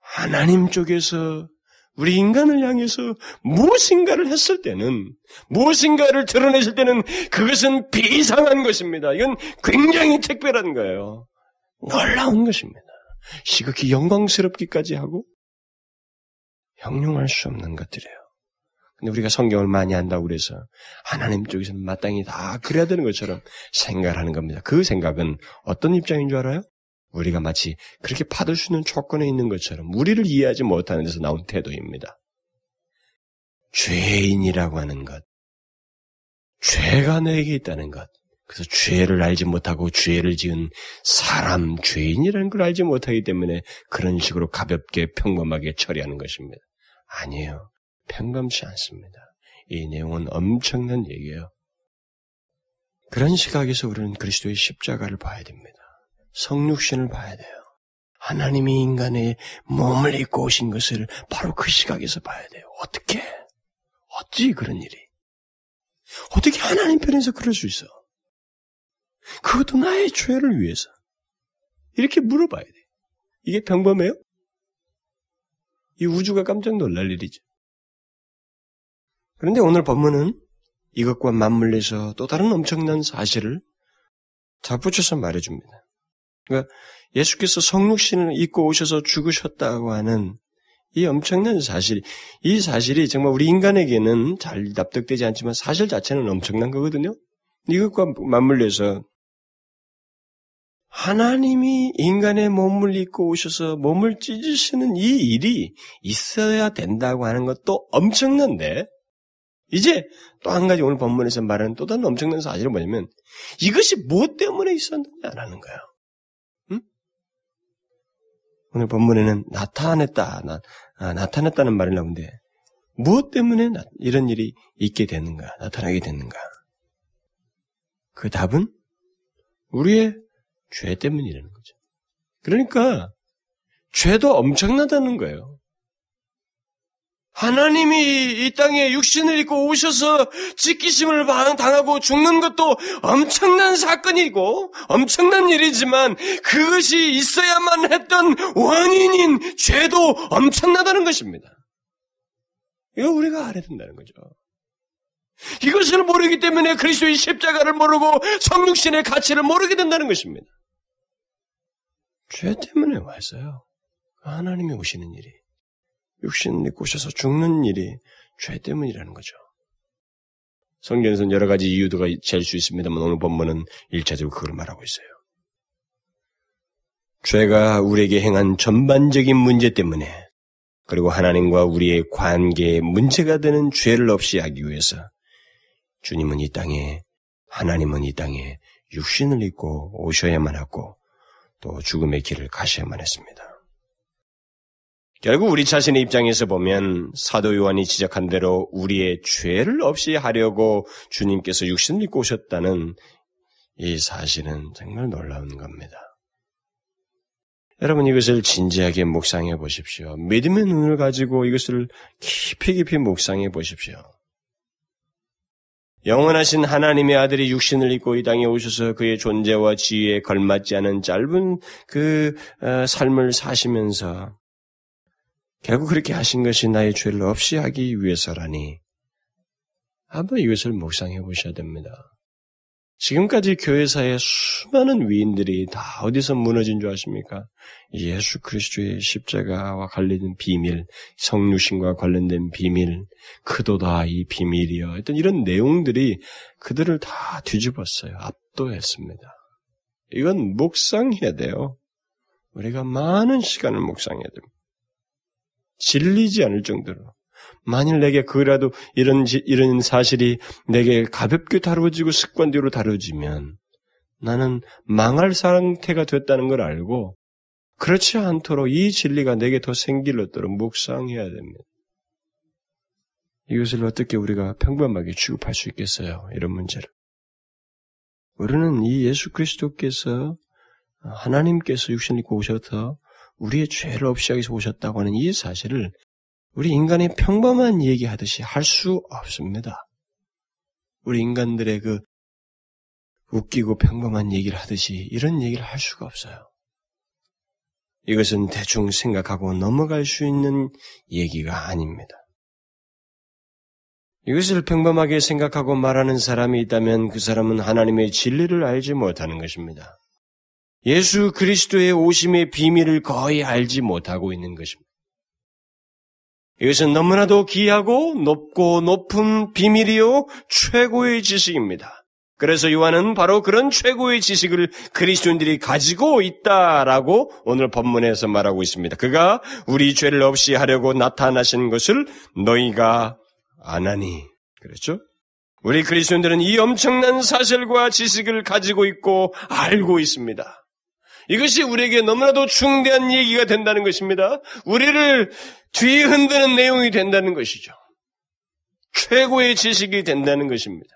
하나님 쪽에서 우리 인간을 향해서 무엇인가를 했을 때는, 무엇인가를 드러내실 때는 그것은 비상한 것입니다. 이건 굉장히 특별한 거예요. 놀라운 것입니다. 시극히 영광스럽기까지 하고 형용할 수 없는 것들이에요. 근데 우리가 성경을 많이 한다고 그래서 하나님 쪽에서는 마땅히 다 그래야 되는 것처럼 생각을 하는 겁니다. 그 생각은 어떤 입장인 줄 알아요? 우리가 마치 그렇게 받을 수 있는 조건에 있는 것처럼 우리를 이해하지 못하는 데서 나온 태도입니다. 죄인이라고 하는 것, 죄가 내게 있다는 것, 그래서 죄를 알지 못하고 죄를 지은 사람, 죄인이라는 걸 알지 못하기 때문에 그런 식으로 가볍게 평범하게 처리하는 것입니다. 아니에요. 평범치 않습니다. 이 내용은 엄청난 얘기예요. 그런 시각에서 우리는 그리스도의 십자가를 봐야 됩니다. 성육신을 봐야 돼요. 하나님이 인간의 몸을 입고 오신 것을 바로 그 시각에서 봐야 돼요. 어떻게? 어찌 그런 일이? 어떻게 하나님 편에서 그럴 수 있어? 그것도 나의 죄를 위해서. 이렇게 물어봐야 돼요. 이게 평범해요? 이 우주가 깜짝 놀랄 일이죠. 그런데 오늘 본문은 이것과 맞물려서 또 다른 엄청난 사실을 덧붙여서 말해줍니다. 그러니까 예수께서 성육신을 입고 오셔서 죽으셨다고 하는 이 엄청난 사실, 이 사실이 정말 우리 인간에게는 잘 납득되지 않지만 사실 자체는 엄청난 거거든요. 이것과 맞물려서 하나님이 인간의 몸을 입고 오셔서 몸을 찢으시는 이 일이 있어야 된다고 하는 것도 엄청난데, 이제 또 한 가지 오늘 본문에서 말하는 또 다른 엄청난 사실은 뭐냐면, 이것이 무엇 때문에 있었느냐라는 거예요. 오늘 본문에는 나타났다는 말이 나오는데, 무엇 때문에 이런 일이 있게 되는가, 나타나게 되는가? 그 답은 우리의 죄 때문이라는 거죠. 그러니까 죄도 엄청나다는 거예요. 하나님이 이 땅에 육신을 입고 오셔서 찢기심을 당하고 죽는 것도 엄청난 사건이고 엄청난 일이지만, 그것이 있어야만 했던 원인인 죄도 엄청나다는 것입니다. 이거 우리가 알아야 된다는 거죠. 이것을 모르기 때문에 그리스도의 십자가를 모르고 성육신의 가치를 모르게 된다는 것입니다. 죄 때문에 왔어요. 하나님이 오시는 일이, 육신을 입고 오셔서 죽는 일이 죄 때문이라는 거죠. 성경에서는 여러 가지 이유가 잴 수 있습니다만 오늘 본문은 1차적으로 그걸 말하고 있어요. 죄가 우리에게 행한 전반적인 문제 때문에, 그리고 하나님과 우리의 관계에 문제가 되는 죄를 없이 하기 위해서 주님은 이 땅에, 하나님은 이 땅에 육신을 입고 오셔야만 했고 또 죽음의 길을 가셔야만 했습니다. 결국 우리 자신의 입장에서 보면 사도 요한이 지적한 대로 우리의 죄를 없이 하려고 주님께서 육신을 입고 오셨다는 이 사실은 정말 놀라운 겁니다. 여러분, 이것을 진지하게 묵상해 보십시오. 믿음의 눈을 가지고 이것을 깊이 묵상해 보십시오. 영원하신 하나님의 아들이 육신을 입고 이 땅에 오셔서 그의 존재와 지위에 걸맞지 않은 짧은 그 삶을 사시면서 결국 그렇게 하신 것이 나의 죄를 없이 하기 위해서라니, 한번 이것을 묵상해 보셔야 됩니다. 지금까지 교회사의 수많은 위인들이 다 어디서 무너진 줄 아십니까? 예수 그리스도의 십자가와 관련된 비밀, 성육신과 관련된 비밀, 그도 다 이 비밀이여, 일단 이런 내용들이 그들을 다 뒤집었어요. 압도했습니다. 이건 묵상해야 돼요. 우리가 많은 시간을 묵상해야 됩니다. 질리지 않을 정도로. 만일 내게 그라도 이런 사실이 내게 가볍게 다루어지고 습관대로 다루어지면 나는 망할 상태가 됐다는 걸 알고, 그렇지 않도록 이 진리가 내게 더 생길 없도록 묵상해야 됩니다. 이것을 어떻게 우리가 평범하게 취급할 수 있겠어요? 이런 문제를. 우리는 이 예수 그리스도께서, 하나님께서 육신을 입고 오셔서 우리의 죄를 없이 하기 위해서 오셨다고 하는 이 사실을 우리 인간의 평범한 얘기하듯이 할 수 없습니다. 우리 인간들의 그 웃기고 평범한 얘기를 하듯이 이런 얘기를 할 수가 없어요. 이것은 대충 생각하고 넘어갈 수 있는 얘기가 아닙니다. 이것을 평범하게 생각하고 말하는 사람이 있다면 그 사람은 하나님의 진리를 알지 못하는 것입니다. 예수 그리스도의 오심의 비밀을 거의 알지 못하고 있는 것입니다. 이것은 너무나도 귀하고 높고 높은 비밀이요, 최고의 지식입니다. 그래서 요한은 바로 그런 최고의 지식을 그리스도인들이 가지고 있다라고 오늘 본문에서 말하고 있습니다. 그가 우리 죄를 없이 하려고 나타나신 것을 너희가 아나니. 그렇죠? 우리 그리스도인들은 이 엄청난 사실과 지식을 가지고 있고 알고 있습니다. 이것이 우리에게 너무나도 중대한 얘기가 된다는 것입니다. 우리를 뒤흔드는 내용이 된다는 것이죠. 최고의 지식이 된다는 것입니다.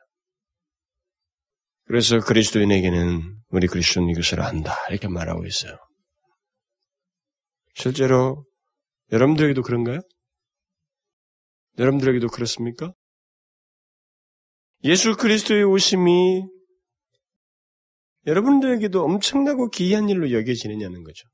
그래서 그리스도인에게는 우리 그리스도는 이것을 안다, 이렇게 말하고 있어요. 실제로 여러분들에게도 그런가요? 여러분들에게도 그렇습니까? 예수 그리스도의 오심이 여러분들에게도 엄청나고 기이한 일로 여겨지느냐는 거죠.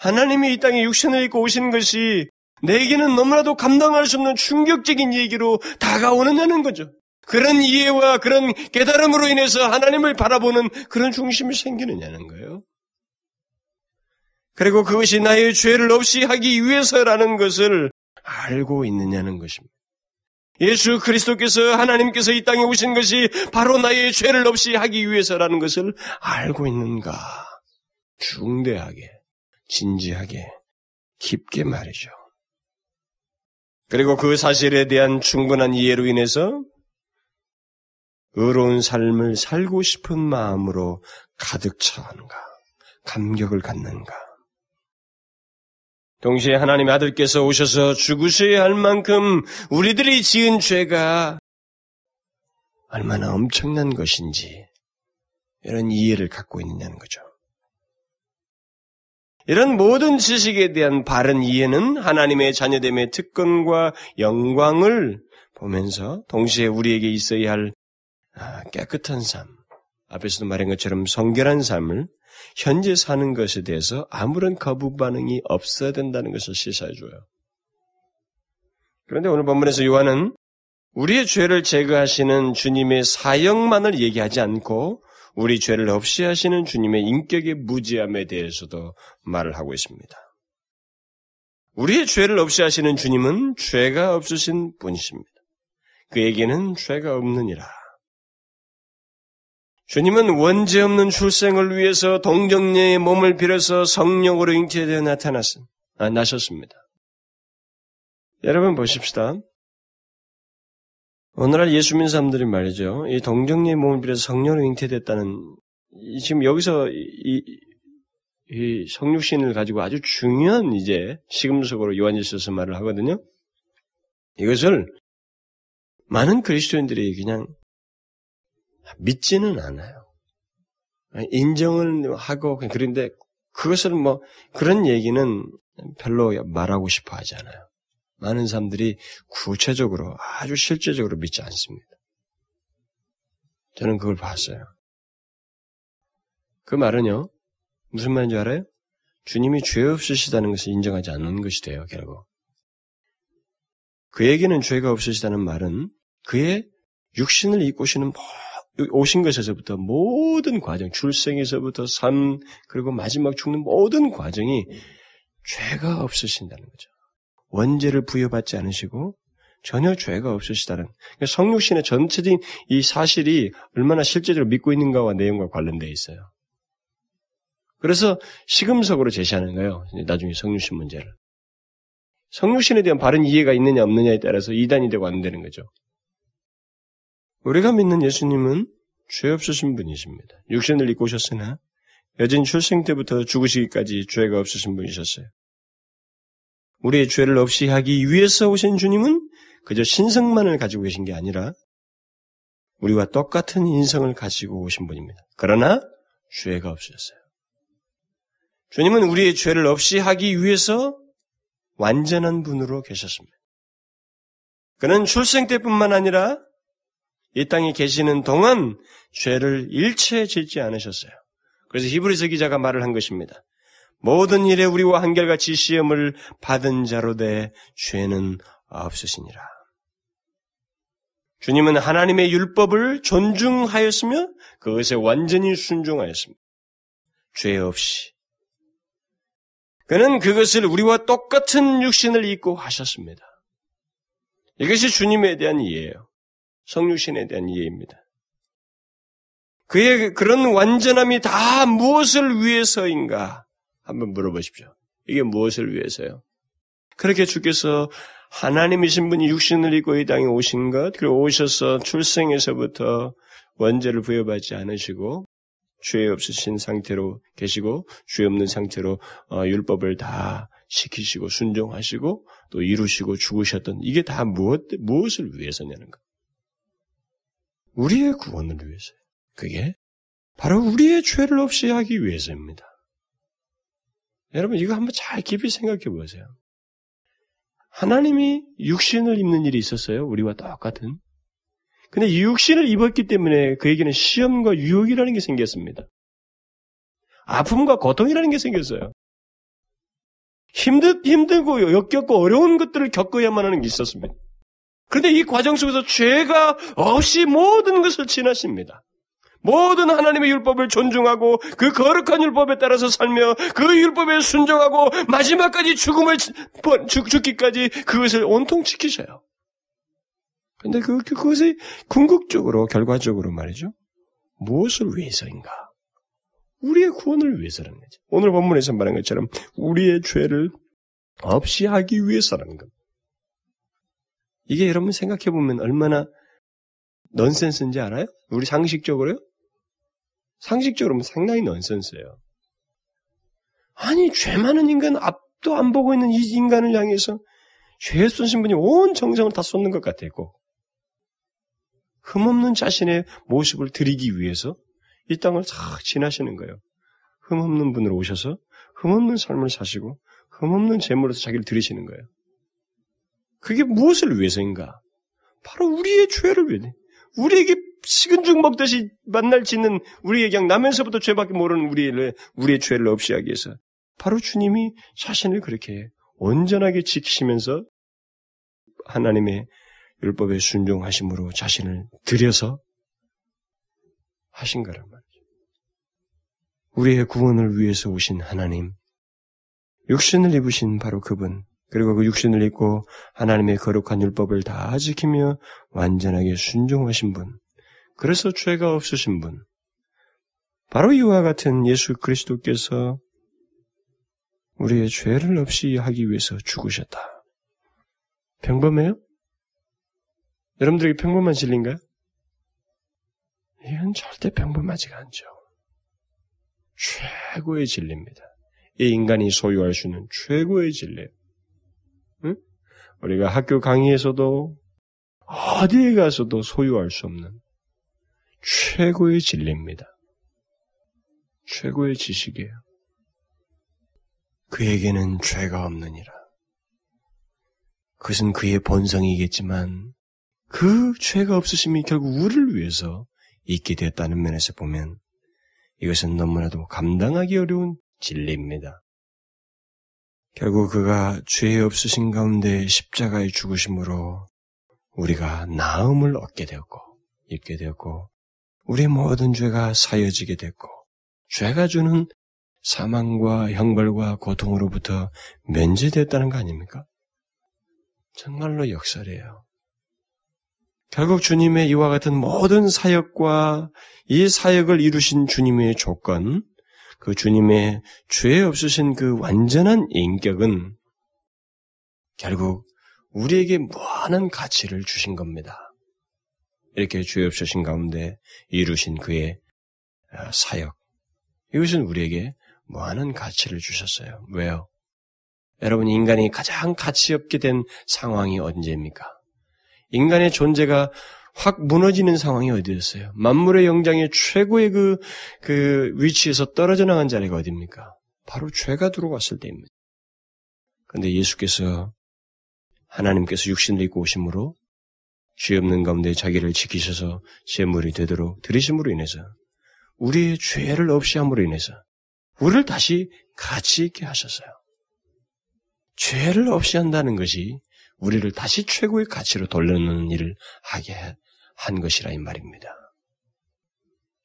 하나님이 이 땅에 육신을 입고 오신 것이 내게는 너무나도 감당할 수 없는 충격적인 얘기로 다가오느냐는 거죠. 그런 이해와 그런 깨달음으로 인해서 하나님을 바라보는 그런 중심이 생기느냐는 거예요. 그리고 그것이 나의 죄를 없이 하기 위해서라는 것을 알고 있느냐는 것입니다. 예수 그리스도께서, 하나님께서 이 땅에 오신 것이 바로 나의 죄를 없이 하기 위해서라는 것을 알고 있는가? 중대하게, 진지하게, 깊게 말이죠. 그리고 그 사실에 대한 충분한 이해로 인해서 의로운 삶을 살고 싶은 마음으로 가득 차는가? 감격을 갖는가? 동시에 하나님의 아들께서 오셔서 죽으셔야 할 만큼 우리들이 지은 죄가 얼마나 엄청난 것인지 이런 이해를 갖고 있느냐는 거죠. 이런 모든 지식에 대한 바른 이해는 하나님의 자녀됨의 특권과 영광을 보면서 동시에 우리에게 있어야 할 깨끗한 삶, 앞에서도 말한 것처럼 성결한 삶을 현재 사는 것에 대해서 아무런 거부 반응이 없어야 된다는 것을 시사해줘요. 그런데 오늘 본문에서 요한은 우리의 죄를 제거하시는 주님의 사형만을 얘기하지 않고 우리 죄를 없이 하시는 주님의 인격의 무지함에 대해서도 말을 하고 있습니다. 우리의 죄를 없이 하시는 주님은 죄가 없으신 분이십니다. 그에게는 죄가 없느니라. 주님은 원죄 없는 출생을 위해서 동정녀의 몸을 빌어서 성령으로 잉태되어 나셨습니다. 여러분 보십시다. 오늘날 예수 믿는 사람들이 말이죠. 이 동정녀의 몸을 빌어서 성령으로 잉태됐다는 지금 여기서 이 성육신을 가지고 아주 중요한 이제 시금석으로 요한일서에서 말을 하거든요. 이것을 많은 그리스도인들이 그냥 믿지는 않아요. 인정을 하고 그런데 그것을 뭐 그런 얘기는 별로 말하고 싶어 하지 않아요. 많은 사람들이 구체적으로 아주 실제적으로 믿지 않습니다. 저는 그걸 봤어요. 그 말은요. 무슨 말인지 알아요? 주님이 죄 없으시다는 것을 인정하지 않는 것이 돼요, 결국. 그에게는 죄가 없으시다는 말은 그의 육신을 입고 오신 것에서부터 모든 과정, 출생에서부터 삶, 그리고 마지막 죽는 모든 과정이 죄가 없으신다는 거죠. 원죄를 부여받지 않으시고 전혀 죄가 없으시다는, 그러니까 성육신의 전체적인 이 사실이 얼마나 실제적으로 믿고 있는가와 내용과 관련되어 있어요. 그래서 시금석으로 제시하는 거예요. 나중에 성육신 문제를. 성육신에 대한 바른 이해가 있느냐 없느냐에 따라서 이단이 되고 안 되는 거죠. 우리가 믿는 예수님은 죄 없으신 분이십니다. 육신을 입고 오셨으나 여진 출생 때부터 죽으시기까지 죄가 없으신 분이셨어요. 우리의 죄를 없이 하기 위해서 오신 주님은 그저 신성만을 가지고 계신 게 아니라 우리와 똑같은 인성을 가지고 오신 분입니다. 그러나 죄가 없으셨어요. 주님은 우리의 죄를 없이 하기 위해서 완전한 분으로 계셨습니다. 그는 출생 때뿐만 아니라 이 땅에 계시는 동안 죄를 일체 짓지 않으셨어요. 그래서 히브리서 기자가 말을 한 것입니다. 모든 일에 우리와 한결같이 시험을 받은 자로 되 죄는 없으시니라. 주님은 하나님의 율법을 존중하였으며 그것에 완전히 순종하였습니다. 죄 없이. 그는 그것을 우리와 똑같은 육신을 입고 하셨습니다. 이것이 주님에 대한 이해예요. 성육신에 대한 이해입니다. 그의 그런 완전함이 다 무엇을 위해서인가? 한번 물어보십시오. 이게 무엇을 위해서요? 그렇게 주께서 하나님이신 분이 육신을 입고 이 땅에 오신 것, 그리고 오셔서 출생에서부터 원죄를 부여받지 않으시고 죄 없으신 상태로 계시고 죄 없는 상태로 율법을 다 지키시고 순종하시고 또 이루시고 죽으셨던 이게 다 무엇을 위해서냐는 것. 우리의 구원을 위해서요. 그게 바로 우리의 죄를 없이 하기 위해서입니다. 여러분 이거 한번 잘 깊이 생각해 보세요. 하나님이 육신을 입는 일이 있었어요. 우리와 똑같은. 근데 육신을 입었기 때문에 그에게는 시험과 유혹이라는 게 생겼습니다. 아픔과 고통이라는 게 생겼어요. 힘들고 역겹고 어려운 것들을 겪어야만 하는 게 있었습니다. 그런데 이 과정 속에서 죄가 없이 모든 것을 지나십니다. 모든 하나님의 율법을 존중하고 그 거룩한 율법에 따라서 살며 그 율법에 순종하고 마지막까지 죽기까지 그것을 온통 지키셔요. 근데 그것이 궁극적으로 결과적으로 말이죠. 무엇을 위해서인가? 우리의 구원을 위해서라는 거죠. 오늘 본문에서 말한 것처럼 우리의 죄를 없이 하기 위해서라는 겁니다. 이게 여러분 생각해보면 얼마나 넌센스인지 알아요? 우리 상식적으로요? 상식적으로는 상당히 넌센스예요. 아니 죄 많은 인간 앞도 안 보고 있는 이 인간을 향해서 죄 쏘신 분이 온 정성을 다 쏟는 것 같았고 흠없는 자신의 모습을 드리기 위해서 이 땅을 싹 지나시는 거예요. 흠없는 분으로 오셔서 흠없는 삶을 사시고 흠없는 재물로서 자기를 드리시는 거예요. 그게 무엇을 위해서인가? 바로 우리의 죄를 위해. 우리에게 식은죽 먹듯이 만날 짓는 우리에게 그냥 나면서부터 죄밖에 모르는 우리의 죄를 없이 하기 위해서 바로 주님이 자신을 그렇게 온전하게 지키시면서 하나님의 율법에 순종하심으로 자신을 들여서 하신 거란 말이죠. 우리의 구원을 위해서 오신 하나님, 육신을 입으신 바로 그분, 그리고 그 육신을 입고 하나님의 거룩한 율법을 다 지키며 완전하게 순종하신 분, 그래서 죄가 없으신 분, 바로 이와 같은 예수 그리스도께서 우리의 죄를 없이 하기 위해서 죽으셨다. 평범해요? 여러분들에게 평범한 진리인가요? 이건 절대 평범하지가 않죠. 최고의 진리입니다. 이 인간이 소유할 수 있는 최고의 진리예요. 응? 우리가 학교 강의에서도 어디에 가서도 소유할 수 없는 최고의 진리입니다. 최고의 지식이에요. 그에게는 죄가 없느니라. 그것은 그의 본성이겠지만 그 죄가 없으심이 결국 우리를 위해서 있게 됐다는 면에서 보면 이것은 너무나도 감당하기 어려운 진리입니다. 결국 그가 죄 없으신 가운데 십자가의 죽으심으로 우리가 나음을 얻게 되었고 입게 되었고 우리의 모든 죄가 사여지게 됐고 죄가 주는 사망과 형벌과 고통으로부터 면제됐다는 거 아닙니까? 정말로 역설이에요. 결국 주님의 이와 같은 모든 사역과 이 사역을 이루신 주님의 조건, 그 주님의 죄 없으신 그 완전한 인격은 결국 우리에게 무한한 가치를 주신 겁니다. 이렇게 죄 없으신 가운데 이루신 그의 사역, 이것은 우리에게 무한한 가치를 주셨어요. 왜요? 여러분, 인간이 가장 가치 없게 된 상황이 언제입니까? 인간의 존재가 확 무너지는 상황이 어디였어요? 만물의 영장의 최고의 그 위치에서 떨어져 나간 자리가 어디입니까? 바로 죄가 들어왔을 때입니다. 그런데 예수께서 하나님께서 육신을 입고 오심으로 죄 없는 가운데 자기를 지키셔서 제물이 되도록 들이심으로 인해서 우리의 죄를 없이 함으로 인해서 우리를 다시 가치 있게 하셨어요. 죄를 없이 한다는 것이 우리를 다시 최고의 가치로 돌려놓는 일을 하게 한 것이라 이 말입니다.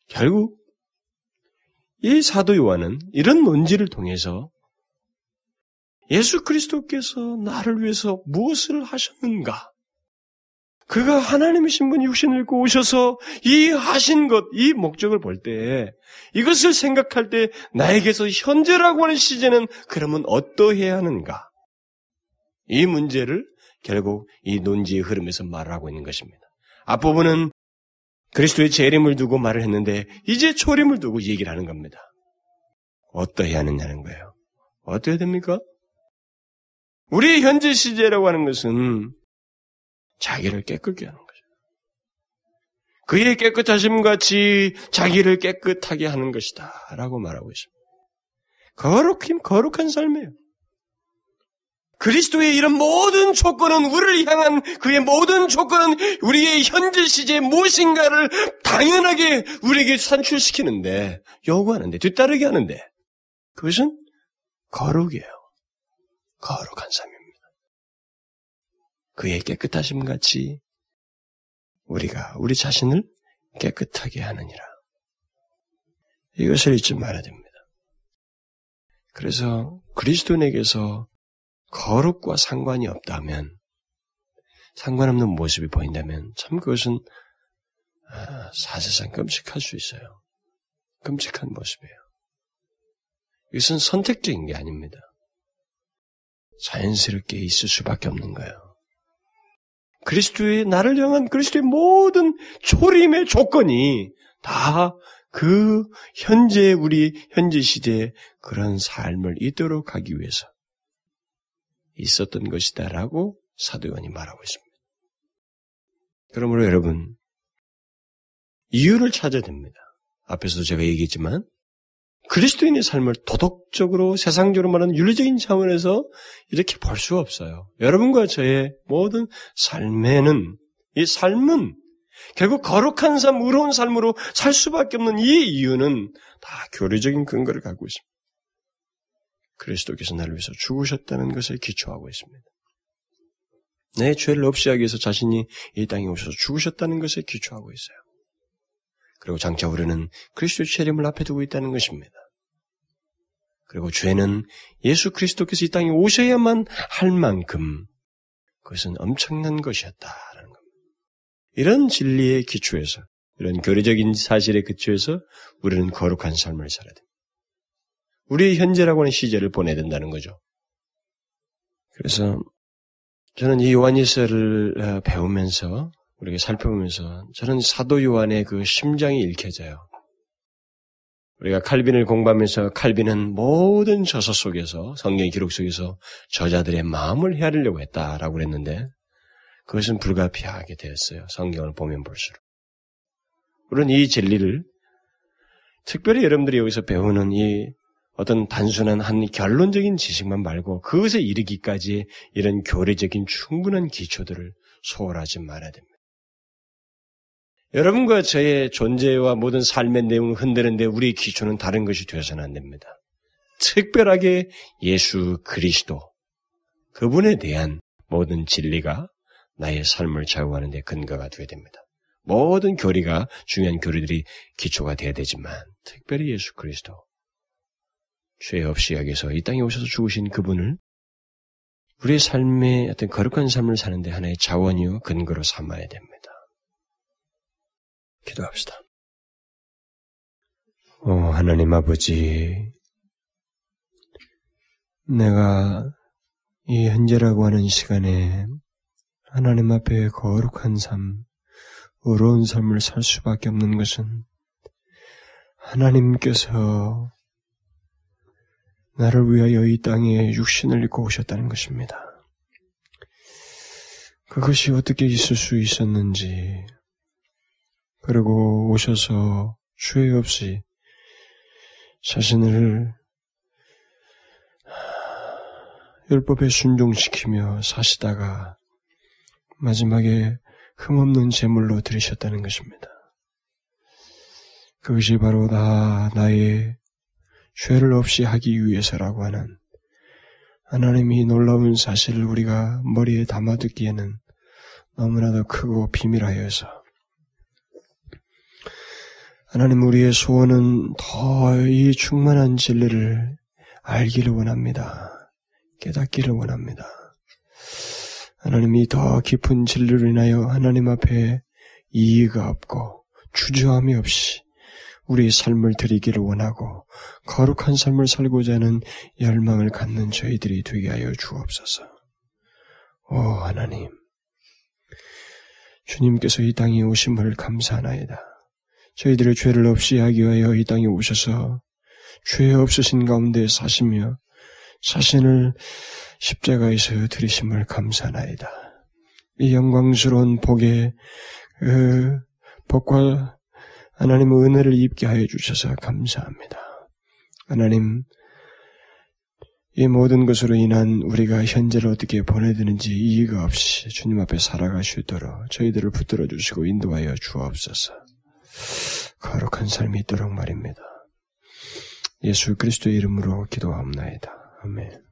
결국 이 사도 요한은 이런 논지를 통해서 예수 그리스도께서 나를 위해서 무엇을 하셨는가? 그가 하나님이신 분이 육신을 입고 오셔서 이 하신 것, 이 목적을 볼 때, 이것을 생각할 때 나에게서 현재라고 하는 시제는 그러면 어떠해야 하는가? 이 문제를 결국 이 논지의 흐름에서 말을 하고 있는 것입니다. 앞부분은 그리스도의 재림을 두고 말을 했는데 이제 초림을 두고 얘기를 하는 겁니다. 어떠해야 하느냐는 거예요. 어떻게 됩니까? 우리의 현재 시제라고 하는 것은 자기를 깨끗게 하는 거죠. 그의 깨끗하심 같이 자기를 깨끗하게 하는 것이다 라고 말하고 있습니다. 거룩한 삶이에요. 그리스도의 이런 모든 조건은 우리를 향한 그의 모든 조건은 우리의 현재 시제 무엇인가를 당연하게 우리에게 산출시키는데 요구하는데 뒤따르게 하는데 그것은 거룩이에요. 거룩한 삶입니다. 그의 깨끗하심 같이 우리가 우리 자신을 깨끗하게 하느니라. 이것을 잊지 말아야 됩니다. 그래서 그리스도인에게서 거룩과 상관이 없다면, 상관없는 모습이 보인다면 참 그것은 사실상 끔찍할 수 있어요. 끔찍한 모습이에요. 이것은 선택적인 게 아닙니다. 자연스럽게 있을 수밖에 없는 거예요. 그리스도의 나를 향한 그리스도의 모든 초림의 조건이 다 그 현재 우리 현재 시대의 그런 삶을 이도록 하기 위해서 있었던 것이다라고 사도 요한이 말하고 있습니다. 그러므로 여러분 이유를 찾아야 됩니다. 앞에서도 제가 얘기했지만 그리스도인의 삶을 도덕적으로 세상적으로 말하는 윤리적인 차원에서 이렇게 볼 수 없어요. 여러분과 저의 모든 삶에는 이 삶은 결국 거룩한 삶, 의로운 삶으로 살 수밖에 없는 이 이유는 다 교리적인 근거를 갖고 있습니다. 그리스도께서 나를 위해서 죽으셨다는 것을 기초하고 있습니다. 내 죄를 없애하기 위해서 자신이 이 땅에 오셔서 죽으셨다는 것에 기초하고 있어요. 그리고 장차 우리는 그리스도의 재림을 앞에 두고 있다는 것입니다. 그리고 죄는 예수 그리스도께서 이 땅에 오셔야만 할 만큼 그것은 엄청난 것이었다라는 겁니다. 이런 진리의 기초에서, 이런 교리적인 사실의 기초에서 우리는 거룩한 삶을 살아야 됩니다. 우리의 현재라고 하는 시제를 보내야 된다는 거죠. 그래서 저는 이 요한1서를 배우면서, 우리가 살펴보면서 저는 사도 요한의 그 심장이 읽혀져요. 우리가 칼빈을 공부하면서 칼빈은 모든 저서 속에서, 성경 기록 속에서 저자들의 마음을 헤아리려고 했다라고 그랬는데 그것은 불가피하게 되었어요. 성경을 보면 볼수록. 물론 이 진리를 특별히 여러분들이 여기서 배우는 이 어떤 단순한 한 결론적인 지식만 말고 그것에 이르기까지 이런 교리적인 충분한 기초들을 소홀하지 말아야 됩니다. 여러분과 저의 존재와 모든 삶의 내용을 흔드는데 우리의 기초는 다른 것이 되어서는 안 됩니다. 특별하게 예수 그리스도, 그분에 대한 모든 진리가 나의 삶을 좌우하는 데 근거가 되어야 됩니다. 모든 교리가, 중요한 교리들이 기초가 되어야 되지만 특별히 예수 그리스도, 죄 없이 여기서 이 땅에 오셔서 죽으신 그분을 우리의 삶의 어떤 거룩한 삶을 사는 데 하나의 자원이요 근거로 삼아야 됩니다. 기도합시다. 하나님 아버지, 내가 이 현재라고 하는 시간에 하나님 앞에 거룩한 삶, 의로운 삶을 살 수밖에 없는 것은 하나님께서 나를 위하여 이 땅에 육신을 입고 오셨다는 것입니다. 그것이 어떻게 있을 수 있었는지, 그리고 오셔서 죄 없이 자신을 율법에 순종시키며 사시다가 마지막에 흠없는 제물로 드리셨다는 것입니다. 그것이 바로 다 나의 죄를 없이 하기 위해서라고 하는 하나님이 놀라운 사실을 우리가 머리에 담아두기에는 너무나도 크고 비밀하여서, 하나님, 우리의 소원은 더 이 충만한 진리를 알기를 원합니다. 깨닫기를 원합니다. 하나님이 더 깊은 진리를 인하여 하나님 앞에 이의가 없고 주저함이 없이 우리의 삶을 드리기를 원하고 거룩한 삶을 살고자 하는 열망을 갖는 저희들이 되게 하여 주옵소서. 오 하나님, 주님께서 이 땅에 오심을 감사하나이다. 저희들의 죄를 없이 하기 위하여 이 땅에 오셔서 죄 없으신 가운데 사시며 자신을 십자가에서 드리심을 감사하나이다. 이 영광스러운 복의 복과 하나님의 은혜를 입게 하여 주셔서 감사합니다. 하나님, 이 모든 것으로 인한 우리가 현재를 어떻게 보내야 되는지 이의가 없이 주님 앞에 살아갈 수 있도록 저희들을 붙들어 주시고 인도하여 주옵소서. 거룩한 삶이 있도록 말입니다. 예수 그리스도의 이름으로 기도하옵나이다. 아멘.